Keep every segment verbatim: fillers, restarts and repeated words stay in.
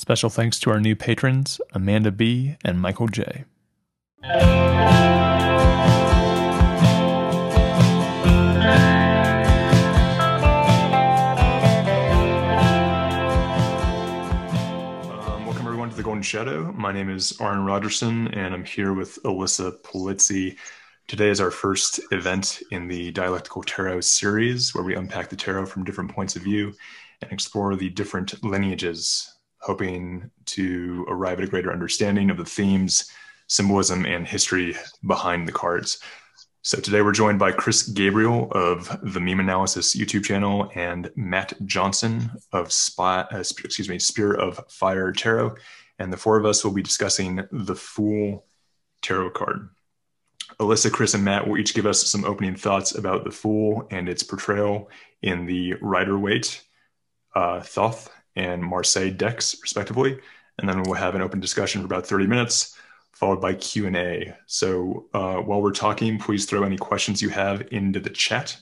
Special thanks to our new patrons, Amanda B. and Michael J. Um, welcome everyone to the Golden Shadow. My name is Aaron Rogerson, and I'm here with Alyssa Polizzi. Today is our first event in the Dialectical Tarot series, where we unpack the tarot from different points of view and explore the different lineages, hoping to arrive at a greater understanding of the themes, symbolism, and history behind the cards. So today we're joined by Chris Gabriel of the Meme Analysis YouTube channel and Matt Johnson of Spy, uh, excuse me, Spear of Fire Tarot. And the four of us will be discussing the Fool tarot card. Alyssa, Chris, and Matt will each give us some opening thoughts about the Fool and its portrayal in the Rider-Waite, uh, Thoth, and Marseille decks, respectively. And then we'll have an open discussion for about thirty minutes, followed by Q and A. So uh, while we're talking, please throw any questions you have into the chat,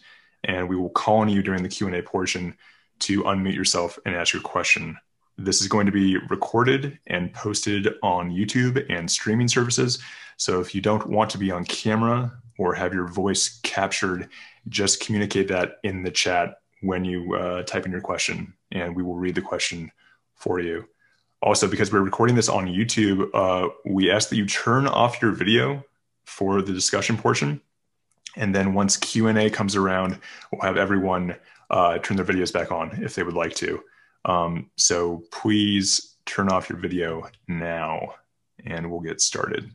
and we will call on you during the Q and A portion to unmute yourself and ask your question. This is going to be recorded and posted on YouTube and streaming services. So if you don't want to be on camera or have your voice captured, just communicate that in the chat when you uh, type in your question, and we will read the question for you. Also, because we're recording this on YouTube, uh, we ask that you turn off your video for the discussion portion. And then once Q and A comes around, we'll have everyone uh, turn their videos back on if they would like to. Um, so please turn off your video now, and we'll get started.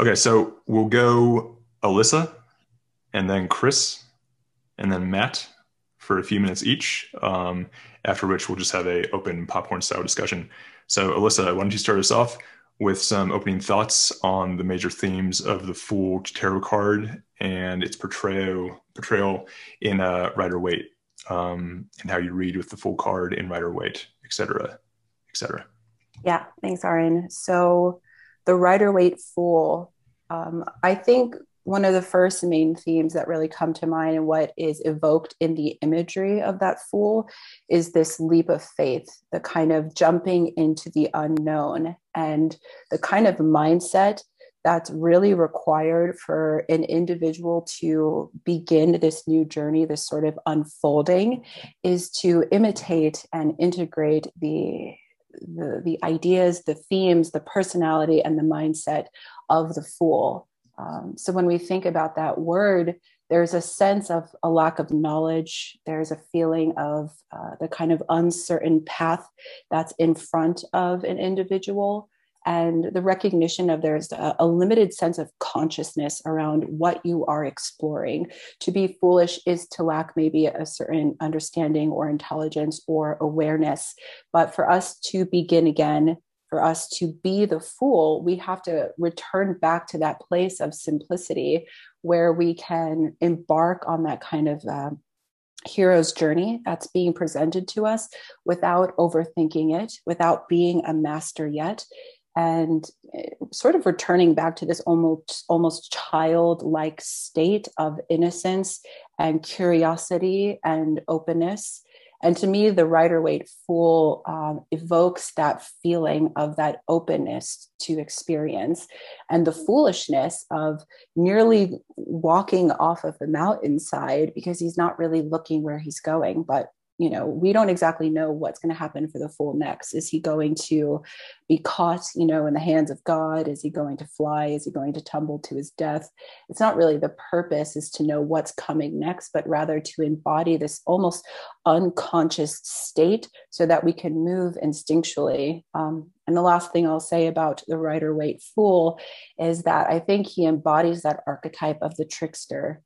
Okay, so we'll go Alyssa, and then Chris, and then Matt for a few minutes each, um, after which we'll just have a open popcorn-style discussion. So Alyssa, why don't you start us off with some opening thoughts on the major themes of the Fool tarot card and its portrayal, portrayal in uh, Rider-Waite, um, and how you read with the Fool card in Rider-Waite, et cetera, et cetera. Yeah, thanks, Aaron. So the Rider-Waite Fool, um, I think one of the first main themes that really come to mind and what is evoked in the imagery of that Fool is this leap of faith, the kind of jumping into the unknown and the kind of mindset that's really required for an individual to begin this new journey, this sort of unfolding, is to imitate and integrate the The, the ideas, the themes, the personality, and the mindset of the Fool. Um, so when we think about that word, there's a sense of a lack of knowledge. There's a feeling of uh, the kind of uncertain path that's in front of an individual, and the recognition of there's a, a limited sense of consciousness around what you are exploring. To be foolish is to lack maybe a certain understanding or intelligence or awareness. But for us to begin again, for us to be the Fool, we have to return back to that place of simplicity where we can embark on that kind of uh, hero's journey that's being presented to us without overthinking it, without being a master yet, and sort of returning back to this almost almost childlike state of innocence and curiosity and openness. And to me, the Rider-Waite Fool um, evokes that feeling of that openness to experience and the foolishness of nearly walking off of the mountainside because he's not really looking where he's going. But you know, we don't exactly know what's going to happen for the Fool next. Is he going to be caught, you know, in the hands of God? Is he going to fly? Is he going to tumble to his death? It's not really the purpose is to know what's coming next, but rather to embody this almost unconscious state so that we can move instinctually. Um, and the last thing I'll say about the Rider-Waite Fool is that I think he embodies that archetype of the trickster.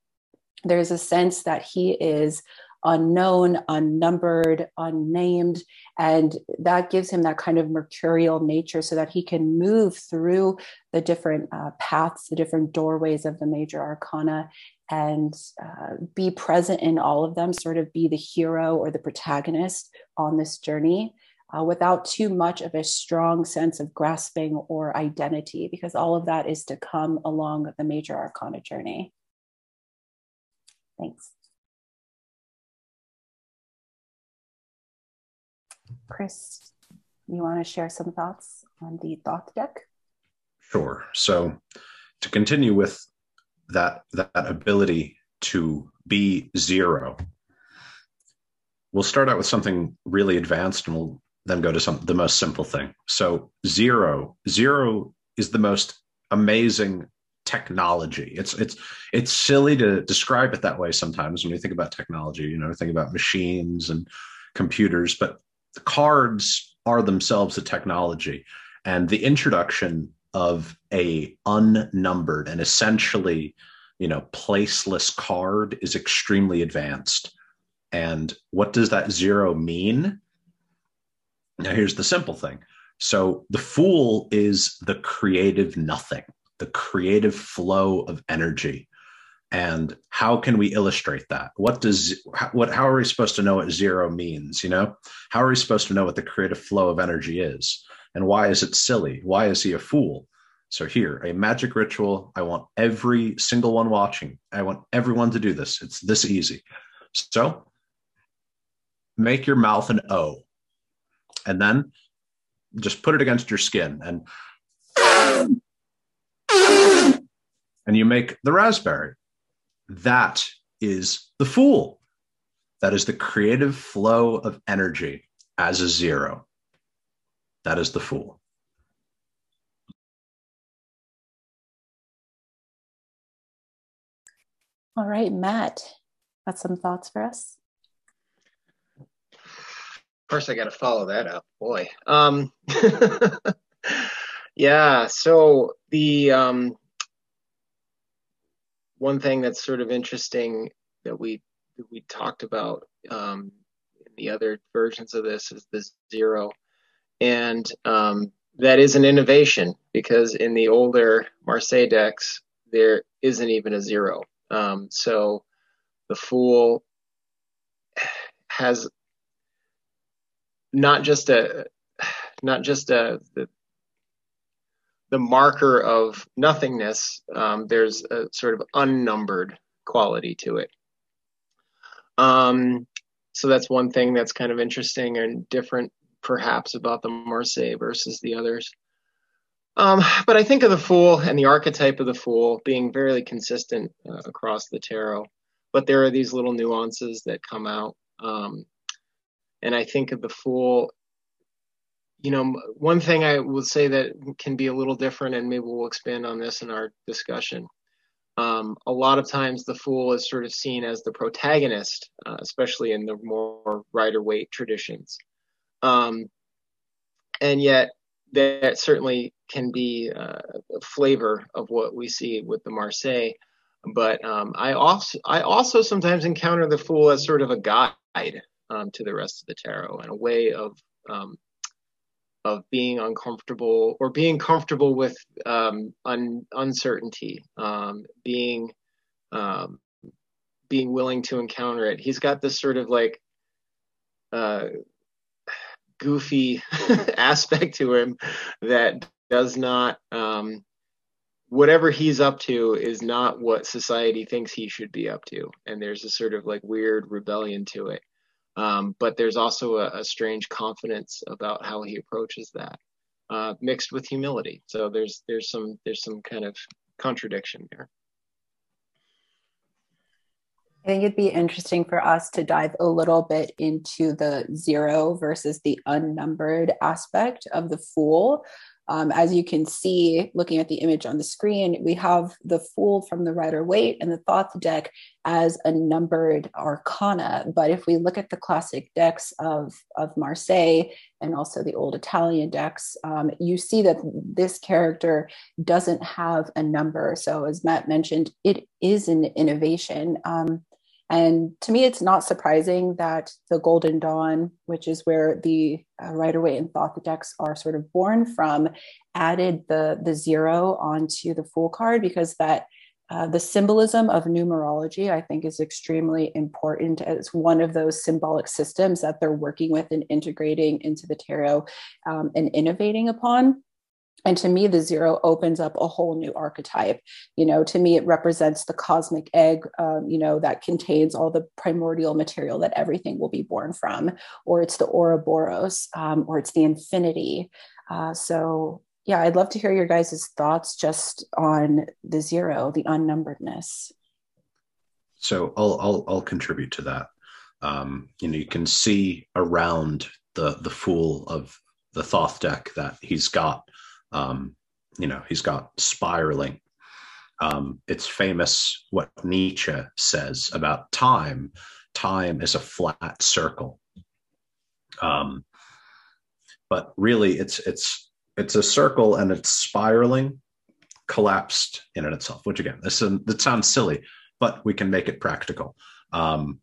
There's a sense that he is unknown, unnumbered, unnamed, and that gives him that kind of mercurial nature so that he can move through the different uh, paths, the different doorways of the major arcana, and uh, be present in all of them, sort of be the hero or the protagonist on this journey uh, without too much of a strong sense of grasping or identity, because all of that is to come along the major arcana journey. Thanks. Chris, you want to share some thoughts on the Thoth deck? Sure. So to continue with that, that ability to be zero, we'll start out with something really advanced and we'll then go to some the most simple thing. So zero, zero is the most amazing technology. It's it's it's silly to describe it that way sometimes when we think about technology, you know, think about machines and computers, but the cards are themselves a technology. And the introduction of a unnumbered and essentially, you know, placeless card is extremely advanced. And what does that zero mean? Now, here's the simple thing. So the Fool is the creative nothing, the creative flow of energy. And how can we illustrate that? What does, what, how are we supposed to know what zero means? You know, how are we supposed to know what the creative flow of energy is? And why is it silly? Why is he a fool? So here, a magic ritual. I want every single one watching. I want everyone to do this. It's this easy. So make your mouth an O, and then just put it against your skin, and and you make the raspberry. That is the Fool. That is the creative flow of energy as a zero. That is the Fool. All right, Matt, got some thoughts for us? Of course, I got to follow that up. Boy. Um, yeah. So the um, one thing that's sort of interesting that we that we talked about um, in the other versions of this is the zero. And um, that is an innovation, because in the older Marseille decks, there isn't even a zero. Um, so the Fool has not just a not just a the, the marker of nothingness. Um, there's a sort of unnumbered quality to it. Um, so that's one thing that's kind of interesting and different, perhaps, about the Marseille versus the others. Um, but I think of the Fool and the archetype of the Fool being very consistent uh, across the tarot. But there are these little nuances that come out. Um, And I think of the Fool, you know, one thing I will say that can be a little different, and maybe we'll expand on this in our discussion. Um, a lot of times the Fool is sort of seen as the protagonist, uh, especially in the more Rider-Waite traditions. Um, and yet that certainly can be uh, a flavor of what we see with the Marseille. But um, I, also, I also sometimes encounter the Fool as sort of a guide Um, to the rest of the tarot, and a way of um, of being uncomfortable, or being comfortable with um, un uncertainty, um, being um, being willing to encounter it. He's got this sort of like uh, goofy aspect to him that does not um, whatever he's up to is not what society thinks he should be up to, and there's a sort of like weird rebellion to it. Um, but there's also a, a strange confidence about how he approaches that, uh, mixed with humility. So there's there's some there's some kind of contradiction there. I think it'd be interesting for us to dive a little bit into the zero versus the unnumbered aspect of the Fool. Um, as you can see, looking at the image on the screen, we have the Fool from the Rider-Waite and the Thoth deck as a numbered arcana. But if we look at the classic decks of, of Marseille and also the old Italian decks, um, you see that this character doesn't have a number. So as Matt mentioned, it is an innovation. Um, And to me, it's not surprising that the Golden Dawn, which is where the uh, Rider-Waite and Thoth decks are sort of born from, added the, the zero onto the Fool card, because that uh, the symbolism of numerology, I think, is extremely important as one of those symbolic systems that they're working with and integrating into the tarot um, and innovating upon. And to me, the zero opens up a whole new archetype. You know, to me, it represents the cosmic egg, um, you know, that contains all the primordial material that everything will be born from, or it's the Ouroboros, um, or it's the infinity. Uh, so, yeah, I'd love to hear your guys' thoughts just on the zero, the unnumberedness. So I'll, I'll, I'll contribute to that. Um, you know, you can see around the, the fool of the Thoth deck that he's got. Um, you know, he's got spiraling. Um, it's famous what Nietzsche says about time. Time is a flat circle. Um, but really it's, it's, it's a circle and it's spiraling, collapsed in and itself, which again, this is, that sounds silly, but we can make it practical. Um,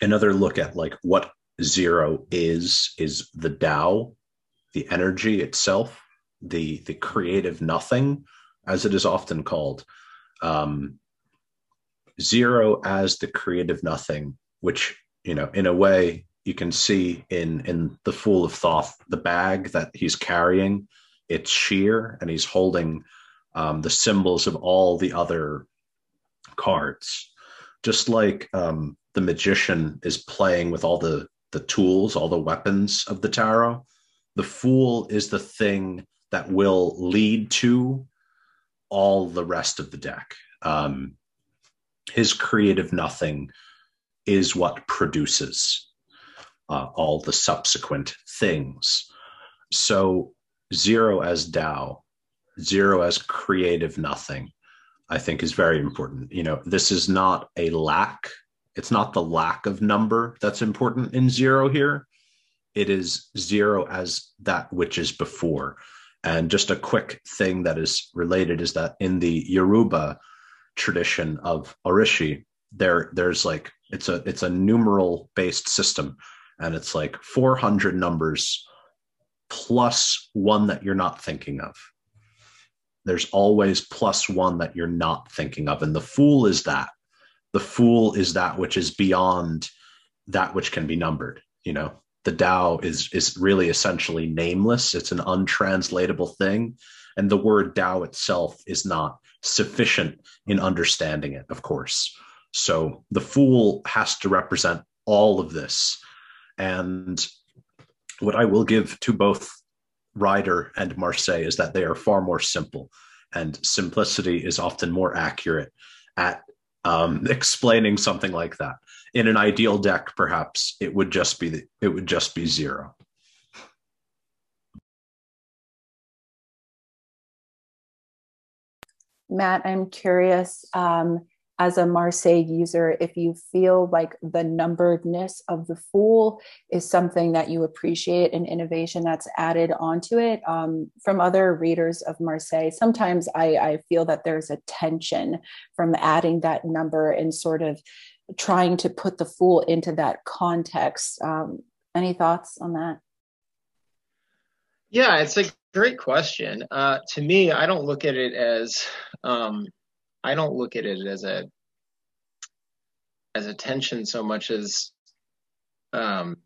another look at like what zero is, is the Tao, the energy itself, the the creative nothing, as it is often called. Um, zero as the creative nothing, which, you know, in a way you can see in, in the Fool of Thoth, the bag that he's carrying, it's sheer, and he's holding um, the symbols of all the other cards. Just like um, the magician is playing with all the, the tools, all the weapons of the tarot, the fool is the thing that will lead to all the rest of the deck. Um, his creative nothing is what produces uh, all the subsequent things. So zero as Tao, zero as creative nothing, I think is very important. You know, this is not a lack. It's not the lack of number that's important in zero here. It is zero as that which is before. And just a quick thing that is related is that in the Yoruba tradition of Orishi, there, there's like, it's a, it's a numeral based system, and it's like four hundred numbers plus one that you're not thinking of. There's always plus one that you're not thinking of. And the fool is that. The fool is that which is beyond that which can be numbered, you know? The Tao is, is really essentially nameless. It's an untranslatable thing. And the word Tao itself is not sufficient in understanding it, of course. So the fool has to represent all of this. And what I will give to both Rider and Marseille is that they are far more simple, and simplicity is often more accurate at um, explaining something like that. In an ideal deck, perhaps it would just be the, it would just be zero. Matt, I'm curious, um, as a Marseille user, if you feel like the numberedness of the fool is something that you appreciate, an innovation that's added onto it. Um, from other readers of Marseille, sometimes I, I feel that there's a tension from adding that number and sort of trying to put the fool into that context. Um, any thoughts on that? Yeah, it's a great question. Uh, to me, I don't look at it as, um, I don't look at it as a, as a tension so much as um,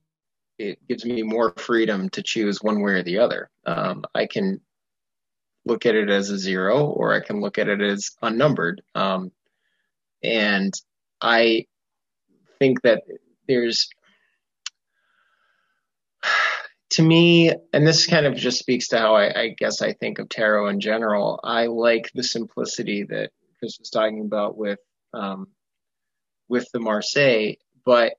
it gives me more freedom to choose one way or the other. Um, I can look at it as a zero, or I can look at it as unnumbered. Um, and I think that there's, to me, and this kind of just speaks to how I, I guess I think of tarot in general, I like the simplicity that Chris was talking about with, um, with the Marseille, but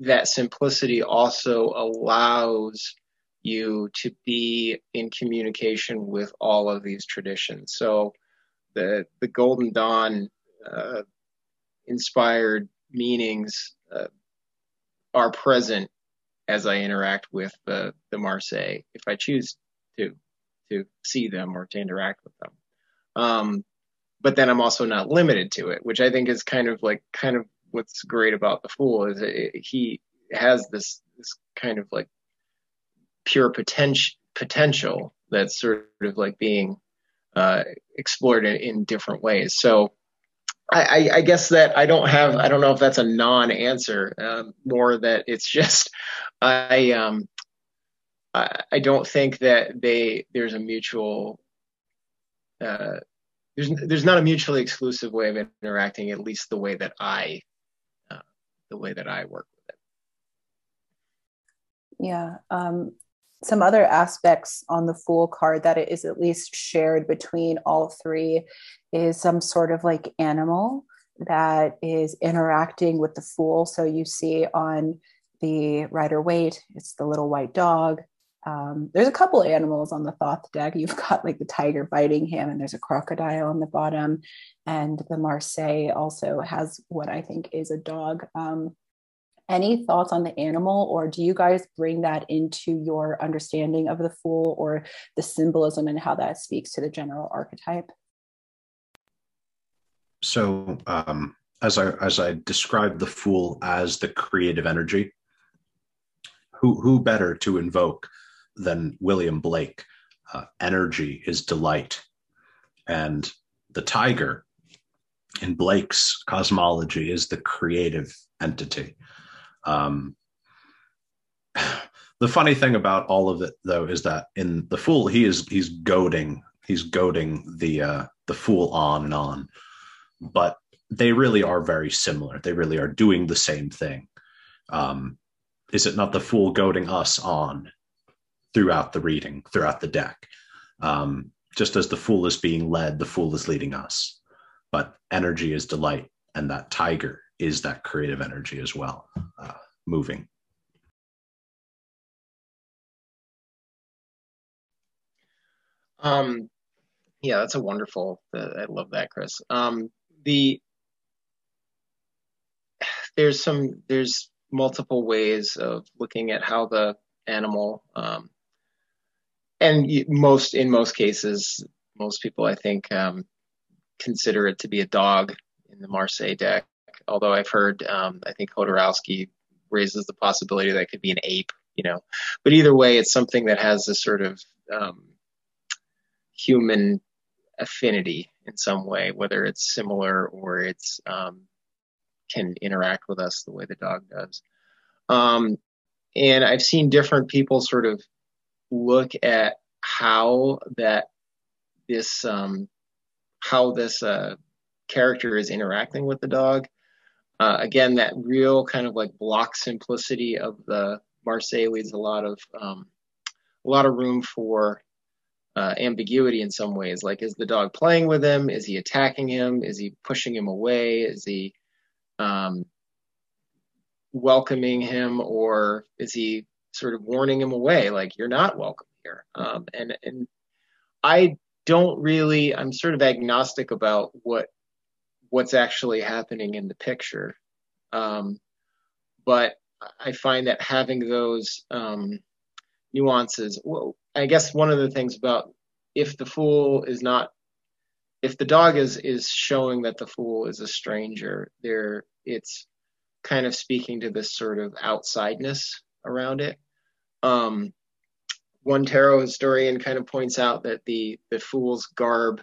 that simplicity also allows you to be in communication with all of these traditions. So the, the Golden Dawn, uh, inspired meanings uh, are present as I interact with the, the Marseille, if I choose to, to see them or to interact with them. Um, but then I'm also not limited to it, which I think is kind of like, kind of what's great about the fool is it, he has this, this kind of like pure potential potential that's sort of like being uh, explored in, in different ways. So I, I guess that I don't have, I don't know if that's a non-answer, um, more that it's just, I, um, I, I don't think that they there's a mutual uh, there's there's not a mutually exclusive way of interacting, at least the way that I uh, the way that I work with it. Yeah. Um, some other aspects on the Fool card that it is at least shared between all three is some sort of like animal that is interacting with the Fool. So you see on the Rider-Waite, it's the little white dog. Um, there's a couple animals on the Thoth deck. You've got like the tiger biting him, and there's a crocodile on the bottom. And the Marseille also has what I think is a dog. Um, any thoughts on the animal, or do you guys bring that into your understanding of the Fool or the symbolism and how that speaks to the general archetype? So um, as I as I described the Fool as the creative energy, who who better to invoke than William Blake? Uh, energy is delight, and the tiger in Blake's cosmology is the creative entity. Um, the funny thing about all of it, though, is that in the Fool, he is he's goading he's goading the uh, the Fool on and on. But they really are very similar. They really are doing the same thing. Um, is it not the Fool goading us on throughout the reading, throughout the deck? Um, just as the Fool is being led, the Fool is leading us. But energy is delight, and that tiger is that creative energy as well, uh, moving. Um, yeah, that's a wonderful, uh, I love that, Chris. Um, The there's some there's multiple ways of looking at how the animal um, and most in most cases most people I think um, consider it to be a dog in the Marseille deck. Although I've heard um, I think Jodorowsky raises the possibility that it could be an ape, you know. But either way, it's something that has a sort of um, human affinity in some way, whether it's similar or it's um, can interact with us the way the dog does. Um, and I've seen different people sort of look at how that this um, how this uh, character is interacting with the dog. Uh, again, that real kind of like block simplicity of the Marseille leaves a lot of um, a lot of room for Uh, ambiguity in some ways. Like, is the dog playing with him? Is he attacking him? Is he pushing him away? Is he um, welcoming him, or is he sort of warning him away? Like, you're not welcome here. Um, and and I don't really. I'm sort of agnostic about what what's actually happening in the picture, um, but I find that having those um, nuances. Well, I guess one of the things about if the Fool is not, if the dog is is showing that the Fool is a stranger, there it's kind of speaking to this sort of outsideness around it. Um, one tarot historian kind of points out that the the Fool's garb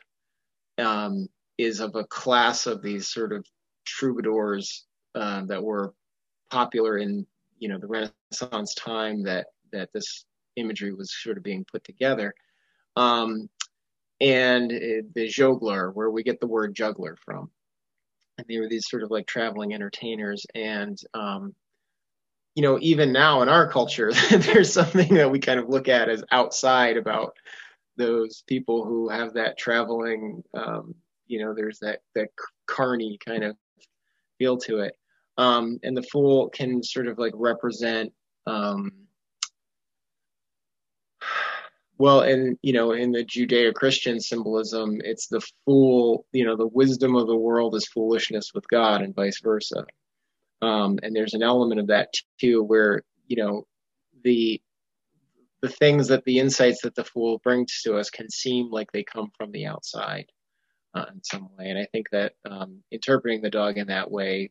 um, is of a class of these sort of troubadours uh, that were popular in you know the Renaissance time that that this imagery was sort of being put together, um, and uh, the juggler, where we get the word juggler from, and they were these sort of like traveling entertainers. And um, you know, even now in our culture, there's something that we kind of look at as outside about those people who have that traveling, um, you know, there's that that carny kind of feel to it, um, and the Fool can sort of like represent. Um, Well, and, you know, in the Judeo-Christian symbolism, it's the fool, you know, the wisdom of the world is foolishness with God and vice versa. Um, and there's an element of that, too, where, you know, the the things that the insights that the Fool brings to us can seem like they come from the outside uh, in some way. And I think that um, interpreting the dog in that way,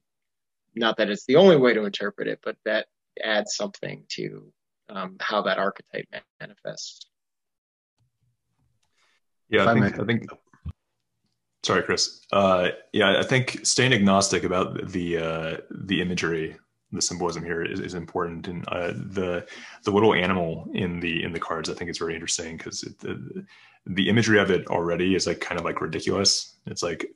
not that it's the only way to interpret it, but that adds something to um, how that archetype manifests. Yeah, I think, I think, sorry, Chris. Uh, yeah, I think staying agnostic about the, uh, the imagery the symbolism here is, is important. And uh, the the little animal in the in the cards, I think, is very interesting because the the imagery of it already is like kind of like ridiculous. It's like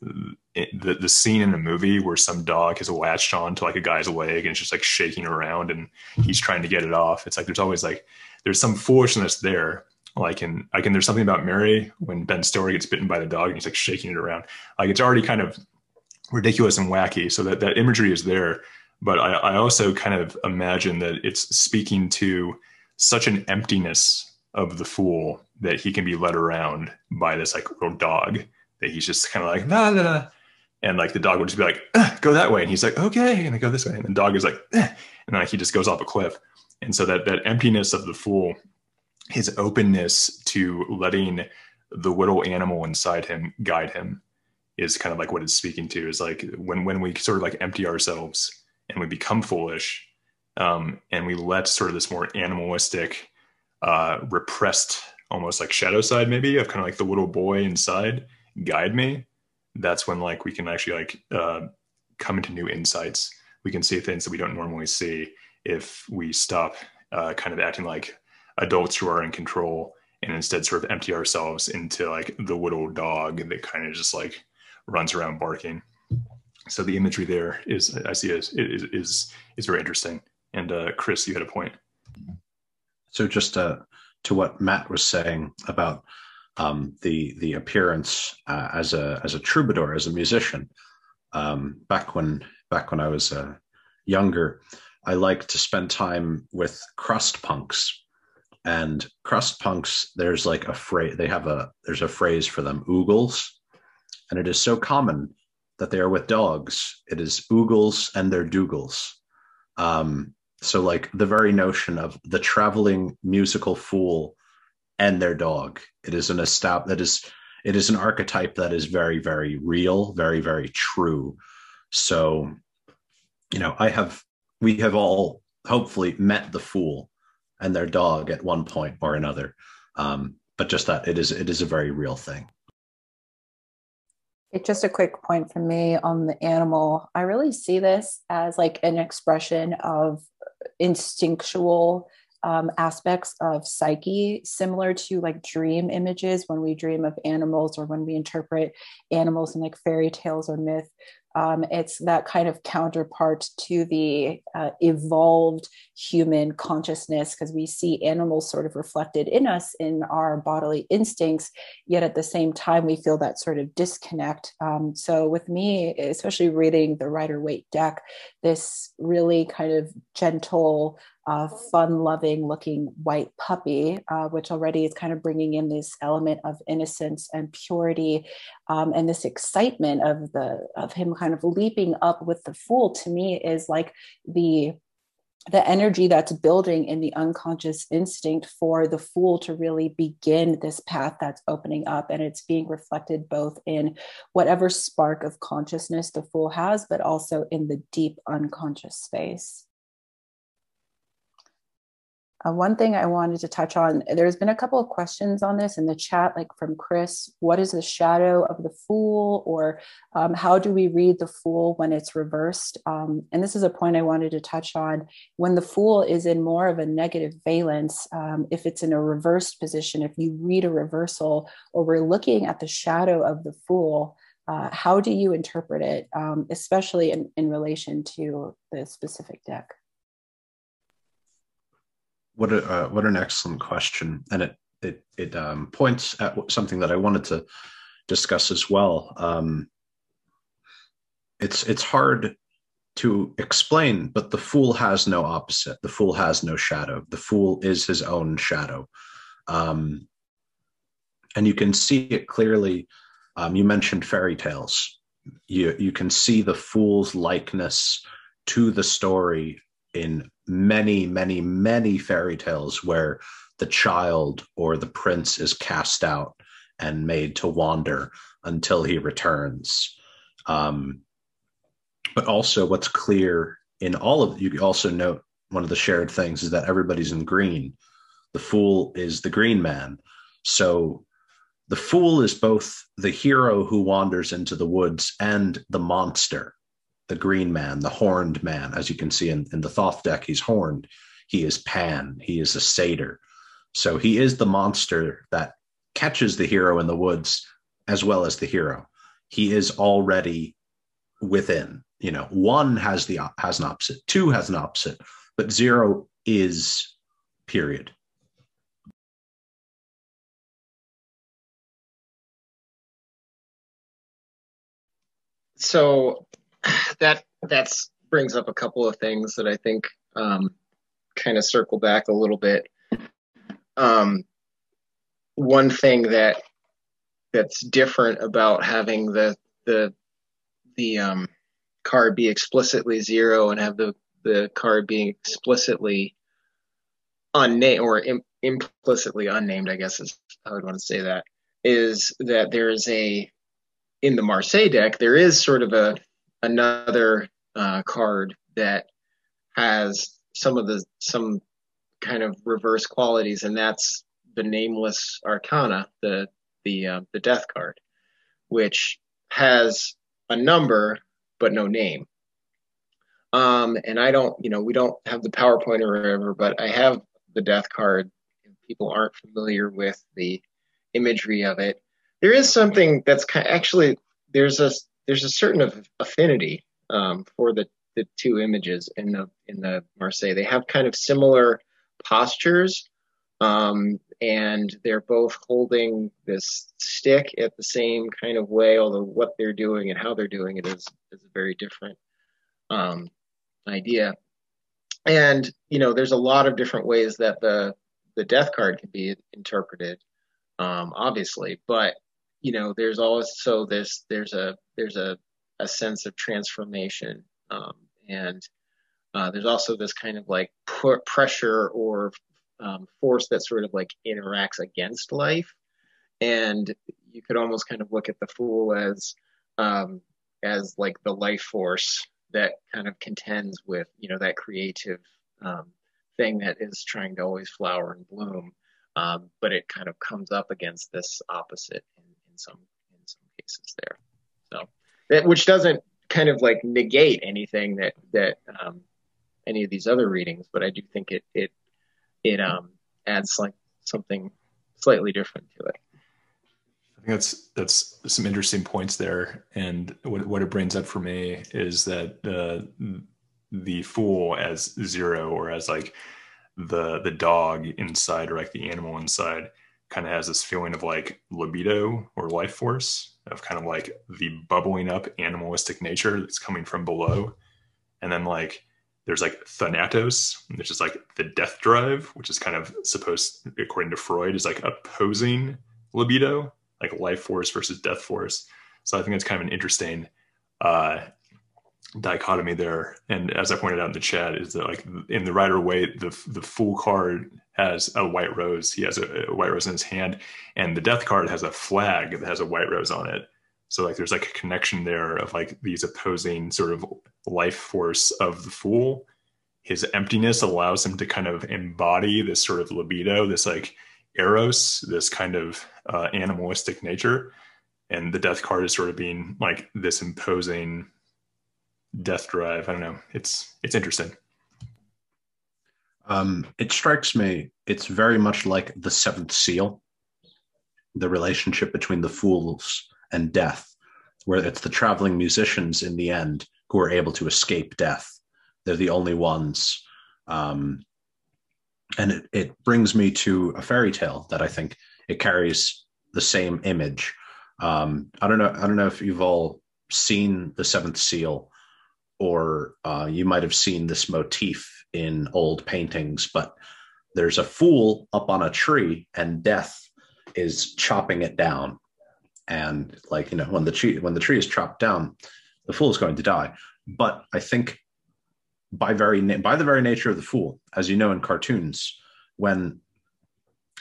it, the the scene in a movie where some dog has latched on to like a guy's leg and it's just like shaking around and he's trying to get it off. It's like there's always like there's some foolishness there. Like in like in there's something about Mary when Ben Stiller gets bitten by the dog and he's like shaking it around. Like it's already kind of ridiculous and wacky. So that that imagery is there. But I, I also kind of imagine that it's speaking to such an emptiness of the fool that he can be led around by this like little dog that he's just kind of like, nah, nah, nah. And like the dog would just be like, uh, go that way. And he's like, okay, I'm gonna go this way. And the dog is like, uh, and like he just goes off a cliff. And so that, that emptiness of the fool, his openness to letting the little animal inside him guide him is kind of like what it's speaking to, is like when, when we sort of like empty ourselves and we become foolish, um, and we let sort of this more animalistic, uh, repressed, almost like shadow side, maybe, of kind of like the little boy inside guide me. That's when like we can actually like uh, come into new insights. We can see things that we don't normally see if we stop uh, kind of acting like adults who are in control and instead sort of empty ourselves into like the little dog that kind of just like runs around barking. So the imagery there is, I see, is is is very interesting. And uh, Chris, you had a point. So just uh, to what Matt was saying about um, the the appearance uh, as a as a troubadour, as a musician. Um, back when back when I was uh, younger, I liked to spend time with crust punks. And crust punks, there's like a phrase they have a there's a phrase for them, oogles, and it is so common that they are with dogs. It is oogles and their doogles. Um, so like the very notion of the traveling musical fool and their dog, it is an estab- that is, it is an archetype that is very, very real, very, very true. So, you know, I have, we have all hopefully met the fool and their dog at one point or another. Um, but just that it is, it is a very real thing. Just a quick point from me on the animal. I really see this as like an expression of instinctual um, aspects of psyche, similar to like dream images when we dream of animals or when we interpret animals in like fairy tales or myth. Um, it's that kind of counterpart to the uh, evolved human consciousness, because we see animals sort of reflected in us in our bodily instincts, yet at the same time, we feel that sort of disconnect. Um, so with me, especially reading the Rider-Waite deck, this really kind of gentle, uh, fun-loving looking white puppy, uh, which already is kind of bringing in this element of innocence and purity, um, and this excitement of the of him kind of leaping up with the fool, to me is like the the energy that's building in the unconscious instinct for the fool to really begin this path that's opening up. And it's being reflected both in whatever spark of consciousness the fool has, but also in the deep unconscious space. Uh, one thing I wanted to touch on, there's been a couple of questions on this in the chat, like from Chris, what is the shadow of the fool, or um, how do we read the fool when it's reversed? Um, and this is a point I wanted to touch on. When the fool is in more of a negative valence, um, if it's in a reversed position, if you read a reversal, or we're looking at the shadow of the fool, uh, how do you interpret it, um, especially in, in relation to the specific deck? What a, uh, what an excellent question, and it it it um, points at something that I wanted to discuss as well. Um, it's it's hard to explain, but the fool has no opposite. The fool has no shadow. The fool is his own shadow, um, and you can see it clearly. Um, you mentioned fairy tales. You you can see the fool's likeness to the story in many, many, many fairy tales where the child or the prince is cast out and made to wander until he returns. Um, but also what's clear in all of, you also note one of the shared things is that everybody's in green. The fool is the green man. So the fool is both the hero who wanders into the woods and the monster the green man, the horned man. As you can see in, in the Thoth deck, he's horned. He is Pan. He is a satyr. So he is the monster that catches the hero in the woods as well as the hero. He is already within. You know, one has the has an opposite, two has an opposite, but zero is period. So that that's brings up a couple of things that I think um, kind of circle back a little bit. Um, one thing that that's different about having the the the um, card be explicitly zero and have the the card being explicitly unnamed or im implicitly unnamed, I guess is how I would want to say that, is that there is a in the Marseille deck, there is sort of a another uh, card that has some of the some kind of reverse qualities, and that's the Nameless Arcana, the the uh, the death card, which has a number but no name. Um, and I don't, you know, we don't have the PowerPoint or whatever, but I have the death card. If people aren't familiar with the imagery of it, there is something that's kind of, actually there's a there's a certain affinity um, for the the two images in the in the Marseille. They have kind of similar postures, um, and they're both holding this stick at the same kind of way. Although what they're doing and how they're doing it is is a very different um, idea. And you know, there's a lot of different ways that the the death card can be interpreted, um, obviously, but you know, there's also this, there's a, there's a, a sense of transformation. Um, and, uh, there's also this kind of like pr pressure or, um, force that sort of like interacts against life. And you could almost kind of look at the Fool as, um, as like the life force that kind of contends with, you know, that creative, um, thing that is trying to always flower and bloom. Um, but it kind of comes up against this opposite in, in some in some cases there, so that, which doesn't kind of like negate anything that that um, any of these other readings, but I do think it it it um, adds like something slightly different to it. I think that's that's some interesting points there, and what what it brings up for me is that the uh, the Fool as zero, or as like the the dog inside, or like the animal inside, kind of has this feeling of like libido or life force, of kind of like the bubbling up animalistic nature that's coming from below. And then like there's like Thanatos, which is like the death drive, which is kind of supposed, according to Freud, is like opposing libido, like life force versus death force. So I think it's kind of an interesting uh dichotomy there. And as I pointed out in the chat, is that like in the Rider-Waite, the the Fool card has a white rose. He has a, a white rose in his hand, and the death card has a flag that has a white rose on it. So like there's like a connection there of like these opposing sort of life force of the Fool. His emptiness allows him to kind of embody this sort of libido, this like eros, this kind of uh, animalistic nature. And the death card is sort of being like this imposing death drive. I don't know. It's it's interesting. Um, it strikes me, it's very much like the Seventh Seal, the relationship between the Fools and death, where it's the traveling musicians in the end who are able to escape death. They're the only ones. Um, and it, it brings me to a fairy tale that I think it carries the same image. Um, I don't know. I don't know if you've all seen the Seventh Seal, or uh, you might have seen this motif in old paintings, but there's a fool up on a tree and death is chopping it down. And like, you know, when the tree, when the tree is chopped down, the fool is going to die. But I think by, very by the very nature of the fool, as you know, in cartoons, when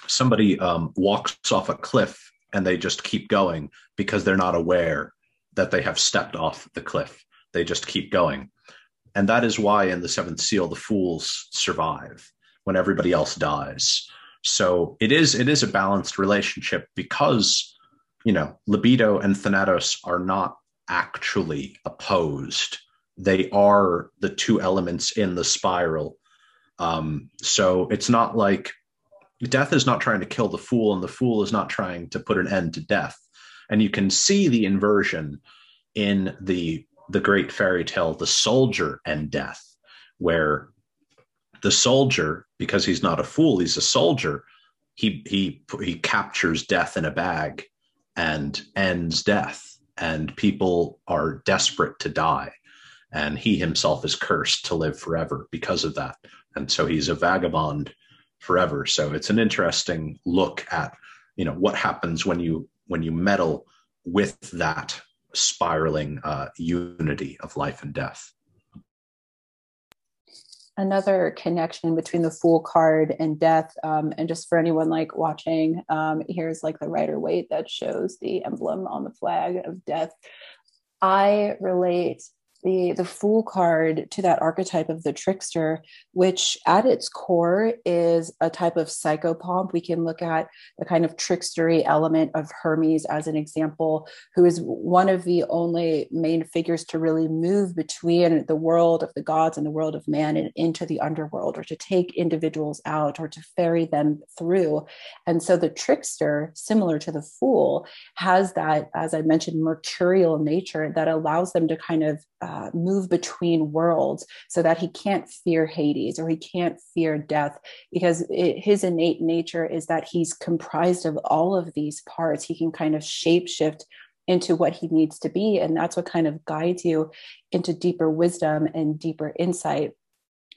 somebody um, walks off a cliff and they just keep going because they're not aware that they have stepped off the cliff. They just keep going. And that is why in the Seventh Seal, the fools survive when everybody else dies. So it is, it is a balanced relationship, because, you know, libido and thanatos are not actually opposed. they are the two elements in the spiral. Um, so it's not like death is not trying to kill the fool, and the fool is not trying to put an end to death. And you can see the inversion in the the great fairy tale, The Soldier and Death, where the soldier, because he's not a fool, he's a soldier, he he he captures death in a bag and ends death. And people are desperate to die. And he himself is cursed to live forever because of that. And so he's a vagabond forever. So it's an interesting look at, you know, what happens when you when you meddle with that spiraling uh, unity of life and death. Another connection between the Fool card and death, um, and just for anyone like watching, um, here's like the Rider-Waite that shows the emblem on the flag of death. I relate the the Fool card to that archetype of the trickster, which at its core is a type of psychopomp. We can look at the kind of trickstery element of Hermes as an example, who is one of the only main figures to really move between the world of the gods and the world of man and into the underworld, or to take individuals out or to ferry them through. And so the trickster, similar to the fool, has that, as I mentioned, mercurial nature that allows them to kind of uh, Uh, move between worlds, so that he can't fear Hades or he can't fear death, because it, his innate nature is that he's comprised of all of these parts. He can kind of shapeshift into what he needs to be. And that's what kind of guides you into deeper wisdom and deeper insight.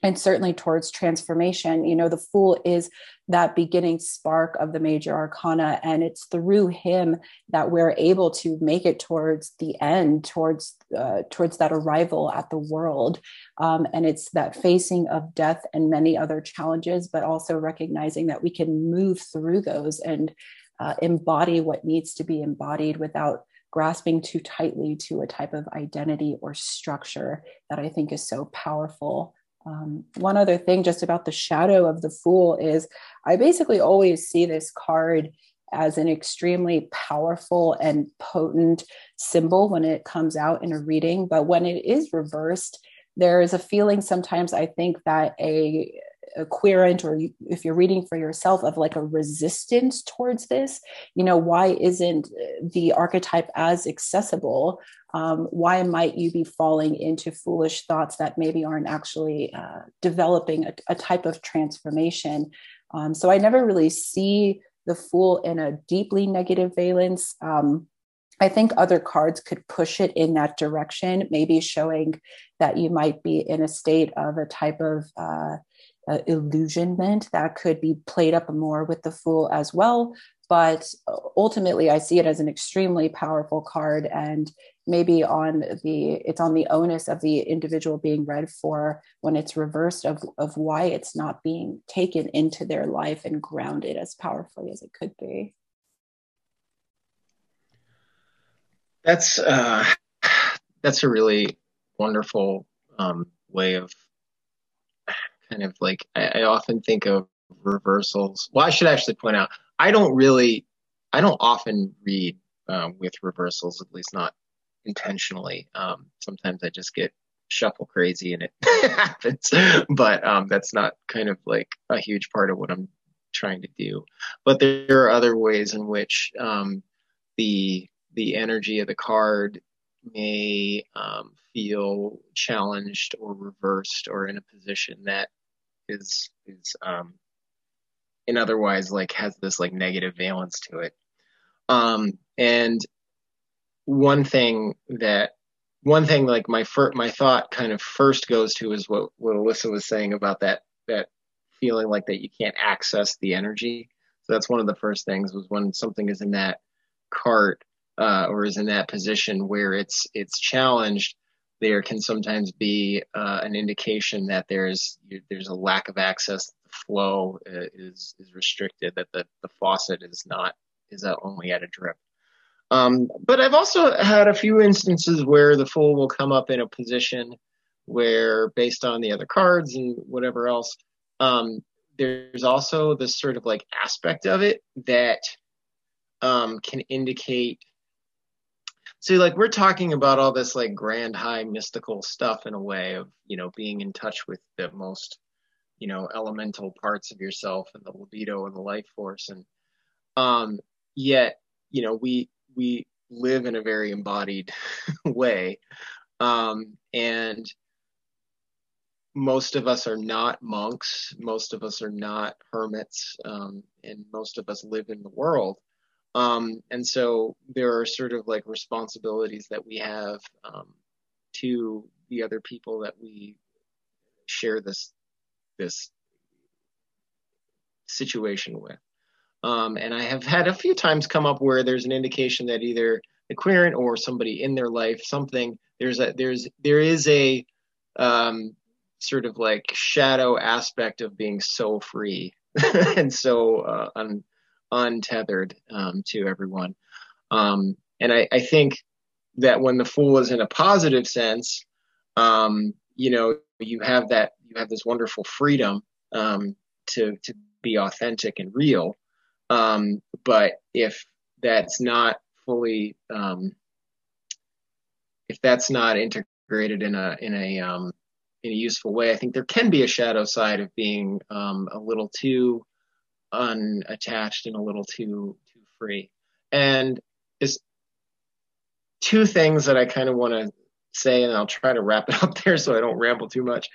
And certainly towards transformation, you know, the fool is that beginning spark of the major arcana. And it's through him that we're able to make it towards the end, towards uh, towards that arrival at the world. Um, and it's that facing of death and many other challenges, but also recognizing that we can move through those and uh, embody what needs to be embodied without grasping too tightly to a type of identity or structure that I think is so powerful. Um, one other thing just about the shadow of the fool is I basically always see this card as an extremely powerful and potent symbol when it comes out in a reading. But when it is reversed, there is a feeling sometimes, I think, that a, a querent, or you, if you're reading for yourself, of like a resistance towards this. You know, why isn't the archetype as accessible? Um, why might you be falling into foolish thoughts that maybe aren't actually uh, developing a, a type of transformation? Um, so I never really see the fool in a deeply negative valence. Um, I think other cards could push it in that direction, maybe showing that you might be in a state of a type of uh, uh, illusionment that could be played up more with the fool as well. But ultimately, I see it as an extremely powerful card, and maybe on the it's on the onus of the individual being read for when it's reversed of, of why it's not being taken into their life and grounded as powerfully as it could be. That's uh, that's a really wonderful um, way of kind of like, I, I often think of reversals. Well, I should actually point out, I don't really, I don't often read um, with reversals, at least not intentionally. Um, sometimes I just get shuffle crazy and it happens, but um, that's not kind of like a huge part of what I'm trying to do. But there are other ways in which um, the the energy of the card may um, feel challenged or reversed or in a position that is is um, and otherwise like has this like negative valence to it. Um, and one thing that, one thing like my first, my thought kind of first goes to is what, what Alyssa was saying about that, that feeling like that you can't access the energy. So that's one of the first things, was when something is in that cart uh, or is in that position where it's, it's challenged, there can sometimes be uh, an indication that there's, there's a lack of access, the flow uh, is, is restricted, that the, the faucet is not, is only at a drip. Um, but I've also had a few instances where the fool will come up in a position where, based on the other cards and whatever else, um, there's also this sort of like aspect of it that um, can indicate So like we're talking about all this like grand high mystical stuff in a way of, you know, being in touch with the most, you know, elemental parts of yourself and the libido and the life force. And um, yet, you know, we, we live in a very embodied way. Um, and most of us are not monks. Most of us are not hermits. Um, and most of us live in the world. Um, and so there are sort of like responsibilities that we have um, to the other people that we share this this situation with. Um, and I have had a few times come up where there's an indication that either the querent or somebody in their life, something, there's a, there's, there is a um, sort of like shadow aspect of being so free and so uh, un, untethered um, to everyone. Um, and I, I think that when the Fool is in a positive sense, um, you know, you have that, you have this wonderful freedom um, to, to be authentic and real. Um, but if that's not fully, um, if that's not integrated in a, in a, um, in a useful way, I think there can be a shadow side of being um, a little too unattached and a little too, too free. And there's two things that I kind of want to say, and I'll try to wrap it up there so I don't ramble too much.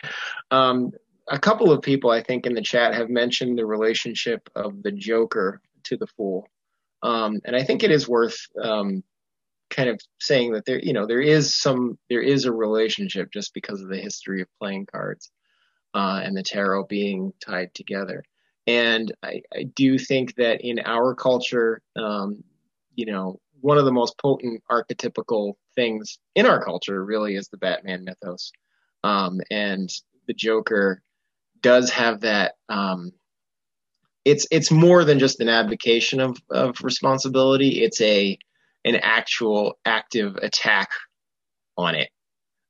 Um, A couple of people, I think, in the chat have mentioned the relationship of the Joker to the Fool. Um, and I think it is worth um, kind of saying that there, you know, there is some, there is a relationship just because of the history of playing cards uh, and the tarot being tied together. And I, I do think that in our culture, um, you know, one of the most potent archetypical things in our culture really is the Batman mythos. Um, and the Joker does have that. Um, it's it's more than just an abdication of of responsibility. It's a an actual active attack on it.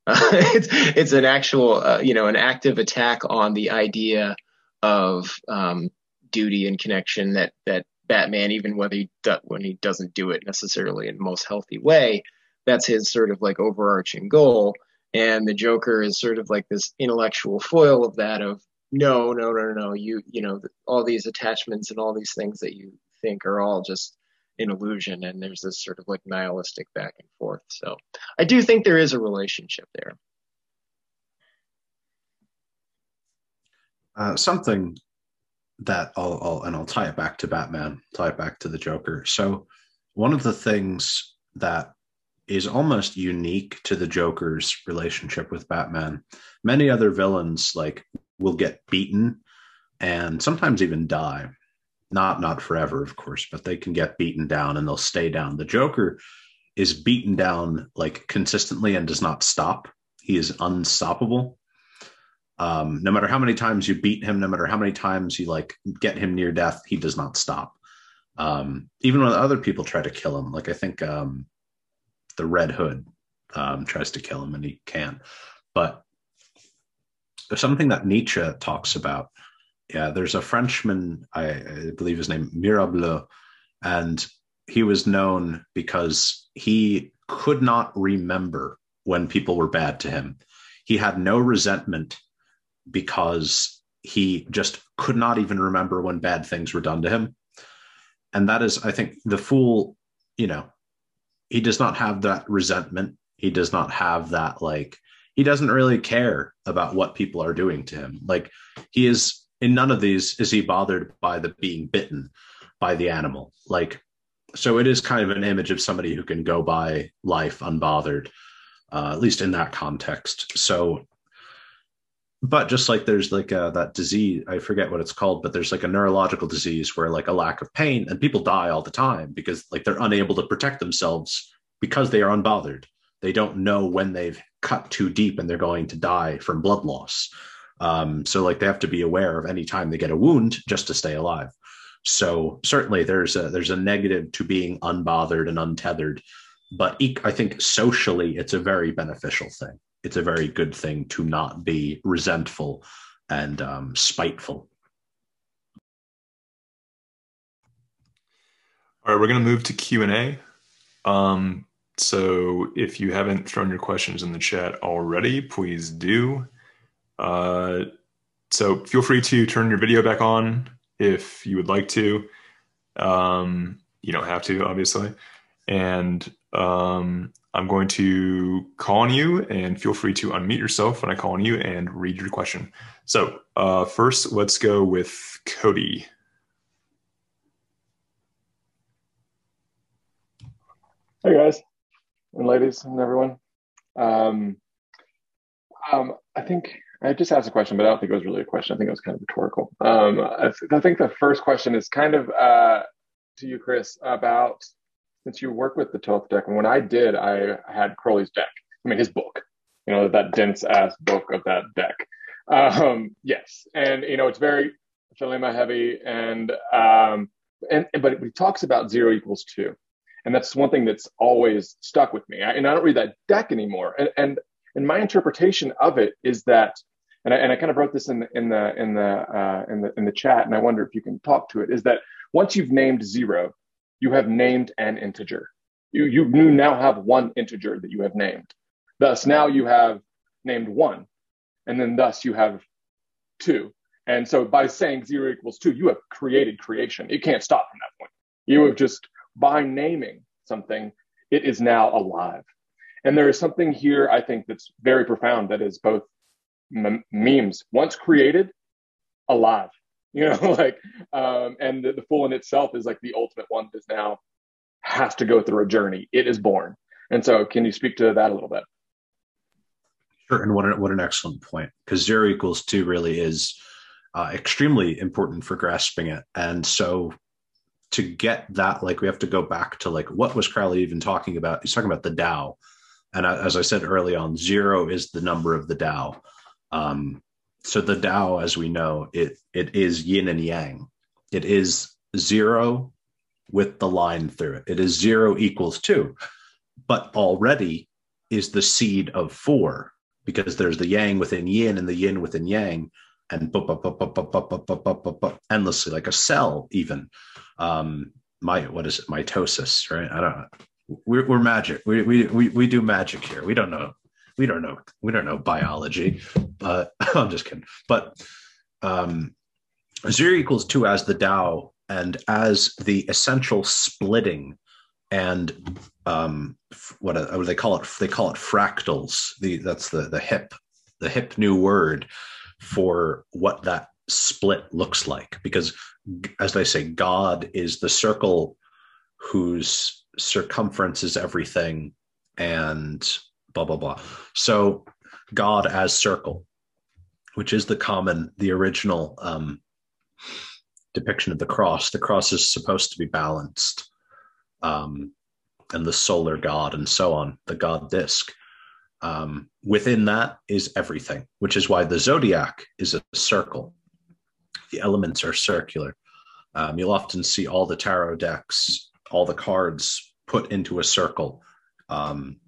Uh, it's it's an actual uh, you know an active attack on the idea of um, duty and connection that that Batman, even whether he do, when he doesn't do it necessarily in the most healthy way, that's his sort of like overarching goal. And the Joker is sort of like this intellectual foil of that of, no, no, no, no, no. You, you know, all these attachments and all these things that you think are all just an illusion. And there's this sort of like nihilistic back and forth. So I do think there is a relationship there. Uh, something that I'll, I'll, and I'll tie it back to Batman, tie it back to the Joker. So one of the things that is almost unique to the Joker's relationship with Batman. Many other villains like will get beaten and sometimes even die. Not, not forever, of course, but they can get beaten down and they'll stay down. The Joker is beaten down like consistently and does not stop. He is unstoppable. Um, no matter how many times you beat him, no matter how many times you like get him near death, he does not stop. Um, even when other people try to kill him, like I think, um, the Red Hood um, tries to kill him and he can. But there's something that Nietzsche talks about. Yeah, there's a Frenchman, I, I believe his name, Mirabeau, and he was known because he could not remember when people were bad to him. He had no resentment because he just could not even remember when bad things were done to him. And that is, I think, the Fool, you know, he does not have that resentment. He does not have that, like, he doesn't really care about what people are doing to him. Like, he is, in none of these is he bothered by the being bitten by the animal. Like, so it is kind of an image of somebody who can go by life unbothered, uh, at least in that context. So, but just like there's like a, that disease, I forget what it's called, but there's like a neurological disease where like a lack of pain and people die all the time because like they're unable to protect themselves because they are unbothered. They don't know when they've cut too deep and they're going to die from blood loss. Um, so like they have to be aware of any time they get a wound just to stay alive. So certainly there's a, there's a negative to being unbothered and untethered, but I think socially it's a very beneficial thing. It's a very good thing to not be resentful and um, spiteful. All right, we're going to move to Q and A. Um, So if you haven't thrown your questions in the chat already, please do. Uh, so feel free to turn your video back on if you would like to. Um, you don't have to, obviously. And um, I'm going to call on you, and feel free to unmute yourself when I call on you and read your question. So uh, first, let's go with Cody. Hey, guys. And ladies and everyone, um, um, I think I just asked a question, but I don't think it was really a question. I think it was kind of rhetorical. Um, I, th I think the first question is kind of uh, to you, Chris, about since you work with the Thoth deck, and when I did, I had Crowley's deck. I mean, his book, you know, that dense ass book of that deck. Um, yes, and you know, it's very Thelema heavy, and um, and but it talks about zero equals two. And that's one thing that's always stuck with me. I, and I don't read that deck anymore. And, and and my interpretation of it is that, and I, and I kind of wrote this in the in the in the, uh, in the in the chat, and I wonder if you can talk to it. Is that once you've named zero, you have named an integer. You you now have one integer that you have named. Thus, now you have named one, and then thus you have two. And so by saying zero equals two, you have created creation. You can't stop from that point. You have just by naming something, it is now alive. And there is something here, I think, that's very profound that is both memes, once created, alive. You know, like, um, and the, the fool in itself is like the ultimate one that now has to go through a journey. It is born. And so can you speak to that a little bit? Sure, and what, what an excellent point, because zero equals two really is uh, extremely important for grasping it. And so to get that, like, we have to go back to, like, what was Crowley even talking about? He's talking about the Tao. And as I said early on, zero is the number of the Tao. Um, so the Tao, as we know, it it is yin and yang. It is zero with the line through it. It is zero equals two, but already is the seed of four, because there's the yang within yin and the yin within yang, and bup, bup, bup, bup, bup, bup, bup, bup, bup, bup, endlessly, like a cell even. Um, my, what is it? Mitosis, right? I don't know. We're, we're magic. We, we, we, we do magic here. We don't know. We don't know. We don't know biology, but I'm just kidding. But, um, zero equals two as the Tao and as the essential splitting and, um, what, a, what they call it, they call it fractals. The, that's the, the hip, the hip new word for what that split looks like, because as they say, God is the circle whose circumference is everything and blah, blah, blah. So God as circle, which is the common, the original um, depiction of the cross. The cross is supposed to be balanced, um, and the solar God and so on, the God disc. Um, within that is everything, which is why the zodiac is a circle. The elements are circular. Um, you'll often see all the tarot decks, all the cards put into a circle, um,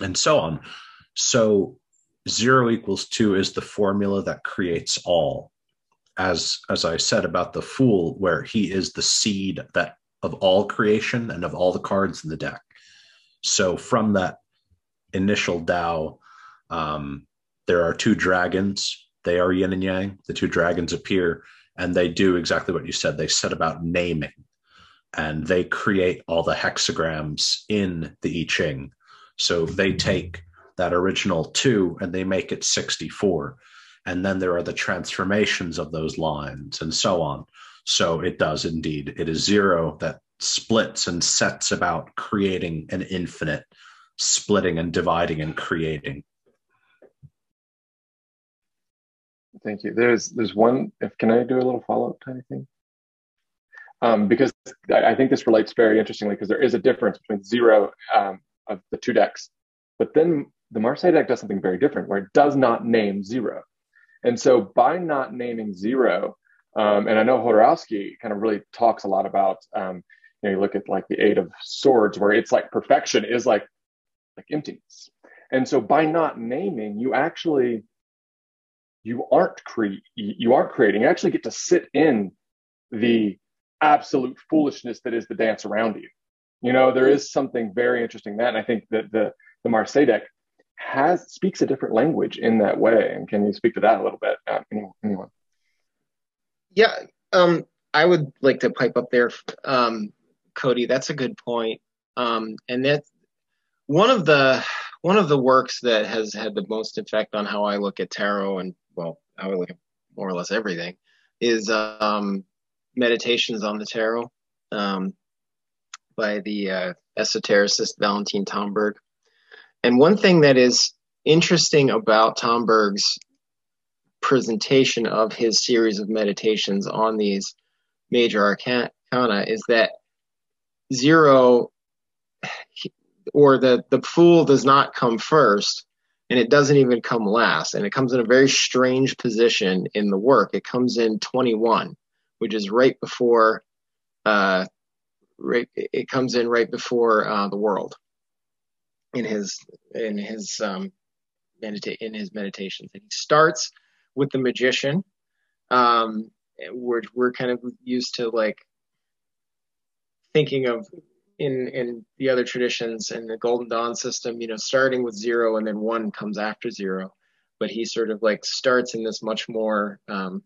and so on. So zero equals two is the formula that creates all. As, as I said about the fool, where he is the seed that of all creation and of all the cards in the deck. So from that initial Tao, um, there are two dragons. They are yin and yang. The two dragons appear, and they do exactly what you said. They set about naming, and they create all the hexagrams in the I Ching. So they take that original two and they make it sixty-four. And then there are the transformations of those lines and so on. So it does indeed. It is zero that splits and sets about creating an infinite, splitting and dividing and creating. Thank you. There's there's one. If can I do a little follow up kind of thing? Um, because I, I think this relates very interestingly, because there is a difference between zero um, of the two decks, but then the Marseille deck does something very different, where it does not name zero, and so by not naming zero, um, and I know Jodorowsky kind of really talks a lot about um, you know, you look at like the Eight of Swords, where it's like perfection is like like emptiness, and so by not naming, you actually You aren't cre you aren't creating. You actually get to sit in the absolute foolishness that is the dance around you. You know, there is something very interesting that, and I think that the the Marseille deck has speaks a different language in that way. And can you speak to that a little bit? Uh, anyone? Yeah, um, I would like to pipe up there, um, Cody. That's a good point. Um, and that one of the one of the works that has had the most effect on how I look at tarot and well, how I look at more or less everything is um, Meditations on the Tarot um, by the uh, esotericist Valentin Tomberg. And one thing that is interesting about Tomberg's presentation of his series of meditations on these major arcana is that zero or the, the fool does not come first, and it doesn't even come last. And it comes in a very strange position in the work. It comes in twenty-one, which is right before, uh, right, it comes in right before uh, the world. In his in his um medita in his meditations, and he starts with the magician. Um, we're we're kind of used to like thinking of in in the other traditions and the Golden Dawn system, you know, starting with zero and then one comes after zero. But he sort of like starts in this much more um,